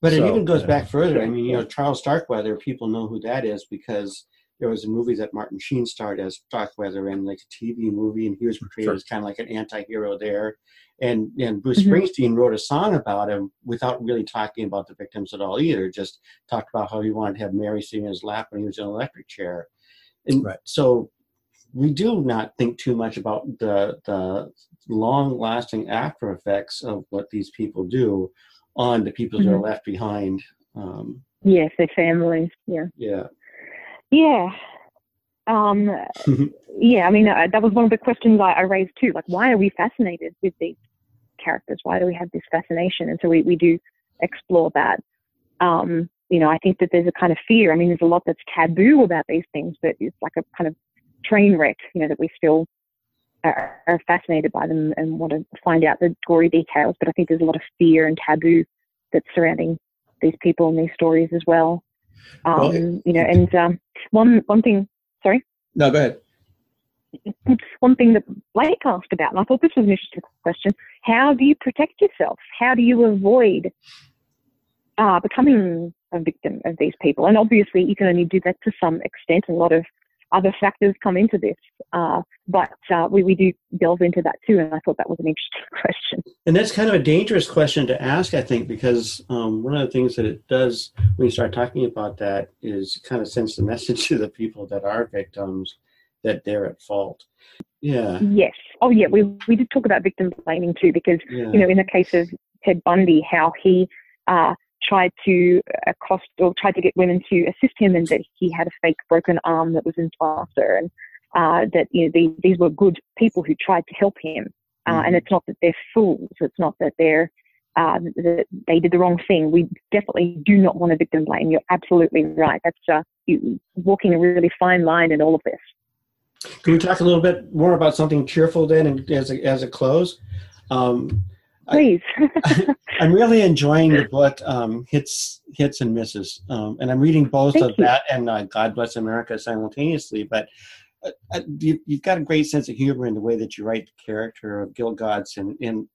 But so, it even goes back further. I mean, you know, Charles Starkweather, people know who that is because there was a movie that Martin Sheen starred as Starkweather in, like a T V movie, and he was portrayed sure. as kind of like an anti-hero there. And and Bruce mm-hmm. Springsteen wrote a song about him without really talking about the victims at all either, just talked about how he wanted to have Mary sitting in his lap when he was in an electric chair. And right. so we do not think too much about the the long-lasting after effects of what these people do on the people mm-hmm. that are left behind. Um, yes, their families, yeah. Yeah. Yeah. Um, yeah, I mean, uh, that was one of the questions I, I raised too. Like, why are we fascinated with these characters? Why do we have this fascination? And so we, we do explore that. Um, you know, I think that there's a kind of fear. I mean, there's a lot that's taboo about these things, but it's like a kind of train wreck, you know, that we still are, are fascinated by them and want to find out the gory details. But I think there's a lot of fear and taboo that's surrounding these people and these stories as well. Um, well, it, you know, and um, one one thing, sorry? No, go ahead. One thing that Blake asked about, and I thought this was an interesting question, how do you protect yourself? How do you avoid uh, becoming a victim of these people? And obviously you can only do that to some extent. A lot of other factors come into this, uh, but uh, we, we do delve into that too, and I thought that was an interesting question. And that's kind of a dangerous question to ask, I think, because um, one of the things that it does when you start talking about that is kind of sends the message to the people that are victims that they're at fault. Yeah. Yes. Oh, yeah, we, we did talk about victim blaming too, because, yeah. you know, in the case of Ted Bundy, how he uh, tried to accost or tried to get women to assist him, and that he had a fake broken arm that was in plaster, and uh, that you know these, these were good people who tried to help him. Uh, mm-hmm. And it's not that they're fools. It's not that they're uh, that they did the wrong thing. We definitely do not want to victim blame. You're absolutely right. That's uh, you, walking a really fine line in all of this. Can we talk a little bit more about something cheerful then, and as a, as a close? Um, Please. I, I'm really enjoying the book, um, Hits Hits and Misses. Um, and I'm reading both Thank of you. that and uh, God Bless America simultaneously. But uh, you, you've got a great sense of humor in the way that you write the character of Gil Gottz. And, and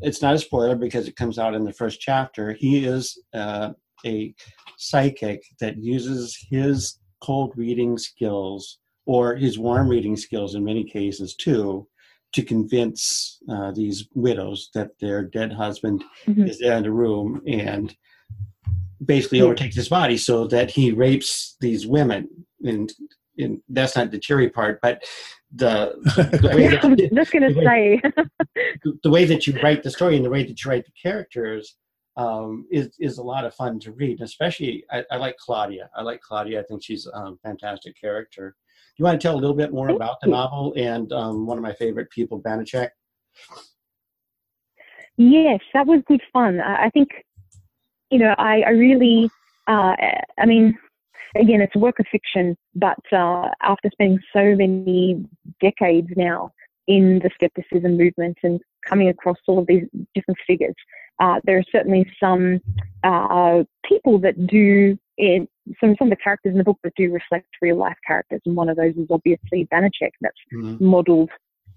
it's not a spoiler because it comes out in the first chapter. He is uh, a psychic that uses his cold reading skills, or his warm reading skills in many cases too, to convince uh, these widows that their dead husband mm-hmm. is there in the room and basically yeah. overtakes his body so that he rapes these women. And, and that's not the cheery part, but the, the way that, I'm just gonna say. the way that you write the story and the way that you write the characters um, is, is a lot of fun to read. Especially, I, I like Claudia. I like Claudia. I think she's a um, fantastic character. Do you want to tell a little bit more Thank about the you. novel and um, one of my favorite people, Banachek? Yes, that was good fun. I think, you know, I, I really, uh, I mean, again, it's a work of fiction, but uh, after spending so many decades now in the skepticism movement and coming across all of these different figures, uh, there are certainly some uh, people that do in some some of the characters in the book that do reflect real life characters, and one of those is obviously Banachek, that's mm-hmm. modelled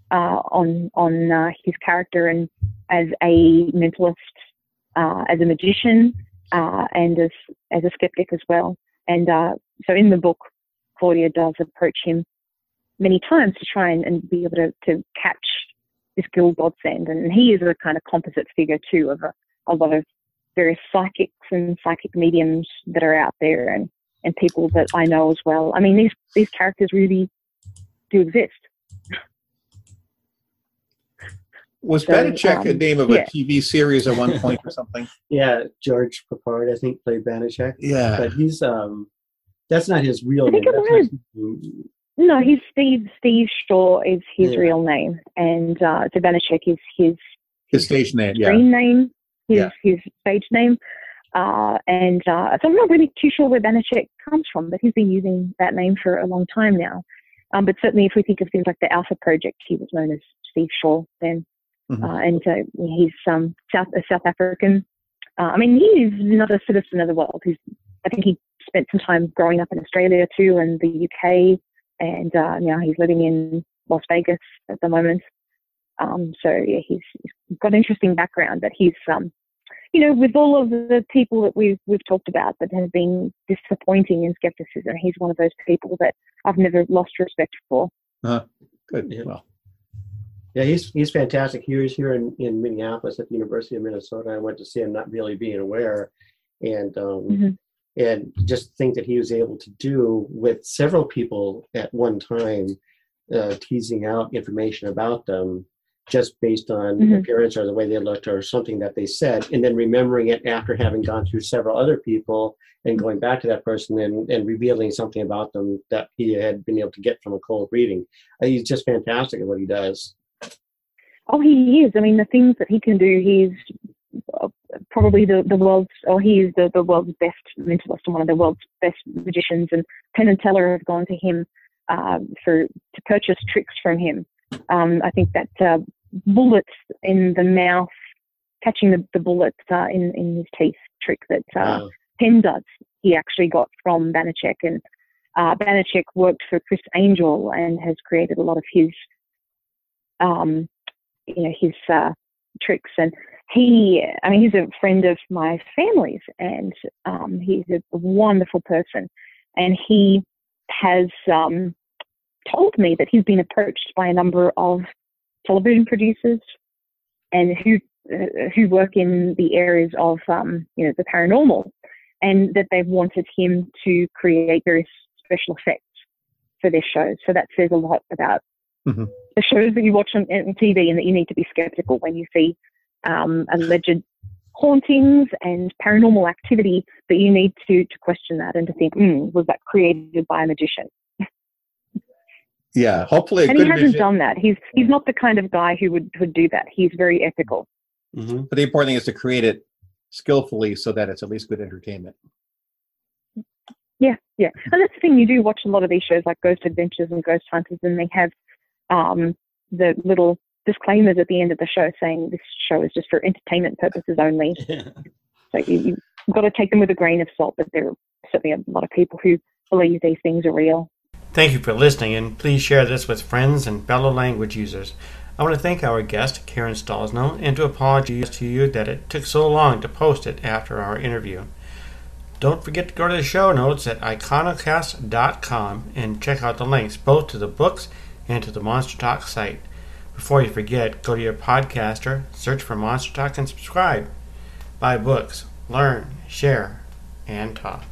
uh, on on uh, his character, and as a mentalist, uh, as a magician, uh, and as as a skeptic as well. And uh, so in the book, Claudia does approach him many times to try and, and be able to, to catch this Gil Gottz, and he is a kind of composite figure too of a, a lot of various psychics and psychic mediums that are out there, and, and people that I know as well. I mean, these, these characters really do exist. Was so, Banachek um, a name of yeah. a T V series at one point or something? Yeah, George Papard, I think, played Banachek. Yeah. But he's, um, that's not his real I name. Think it was, his no, he's Steve, Steve Shaw is his yeah. real name. And uh, so Banachek is his, his, his stage name, screen yeah. name. His, yeah. his stage name, Uh, and uh, so I'm not really too sure where Banachek comes from, but he's been using that name for a long time now. Um, but certainly if we think of things like the Alpha Project, he was known as Steve Shaw then. Mm-hmm. Uh, and uh, he's um, South, a South African. Uh, I mean, he is not a citizen of the world. He's, I think he spent some time growing up in Australia too, and the U K. And uh, now he's living in Las Vegas at the moment. Um, so yeah, he's, he's got an interesting background, but he's, um, you know, with all of the people that we've, we've talked about that have been disappointing in skepticism, he's one of those people that I've never lost respect for. Uh-huh. Good. Yeah. Well, yeah, he's, he's fantastic. He was here in, in Minneapolis at the University of Minnesota. I went to see him not really being aware, and, um, mm-hmm. and just think that he was able to do with several people at one time, uh, teasing out information about them just based on mm-hmm. appearance or the way they looked or something that they said, and then remembering it after having gone through several other people and going back to that person and, and revealing something about them that he had been able to get from a cold reading. He's just fantastic at what he does. Oh, he is. I mean, the things that he can do, he's probably the, the world's, or he is the, the world's best mentalist and one of the world's best magicians, and Penn and Teller have gone to him um, for to purchase tricks from him. Um, I think that uh, bullets in the mouth, catching the, the bullet uh, in, in his teeth trick that uh, wow. Penn does, he actually got from Banachek. And uh, Banachek worked for Chris Angel and has created a lot of his, um, you know, his uh, tricks. And he, I mean, he's a friend of my family's, and um, he's a wonderful person. And he has um, told me that he's been approached by a number of television producers and who uh, who work in the areas of um, you know, the paranormal, and that they've wanted him to create various special effects for their shows. So that says a lot about mm-hmm. the shows that you watch on, on T V, and that you need to be skeptical when you see um, alleged hauntings and paranormal activity, but you need to to question that and to think, mm, was that created by a magician? Yeah, hopefully. It and he hasn't magician. done that. He's he's not the kind of guy who would, would do that. He's very ethical. Mm-hmm. But the important thing is to create it skillfully so that it's at least good entertainment. Yeah, yeah. And that's the thing, you do watch a lot of these shows like Ghost Adventures and Ghost Hunters, and they have um, the little disclaimers at the end of the show saying this show is just for entertainment purposes only. Yeah. So you, you've got to take them with a grain of salt, but there are certainly a lot of people who believe these things are real. Thank you for listening, and please share this with friends and fellow language users. I want to thank our guest, Karen Stollznow, and to apologize to you that it took so long to post it after our interview. Don't forget to go to the show notes at ikonokast dot com and check out the links both to the books and to the Monster Talk site. Before you forget, go to your podcaster, search for Monster Talk, and subscribe. Buy books, learn, share, and talk.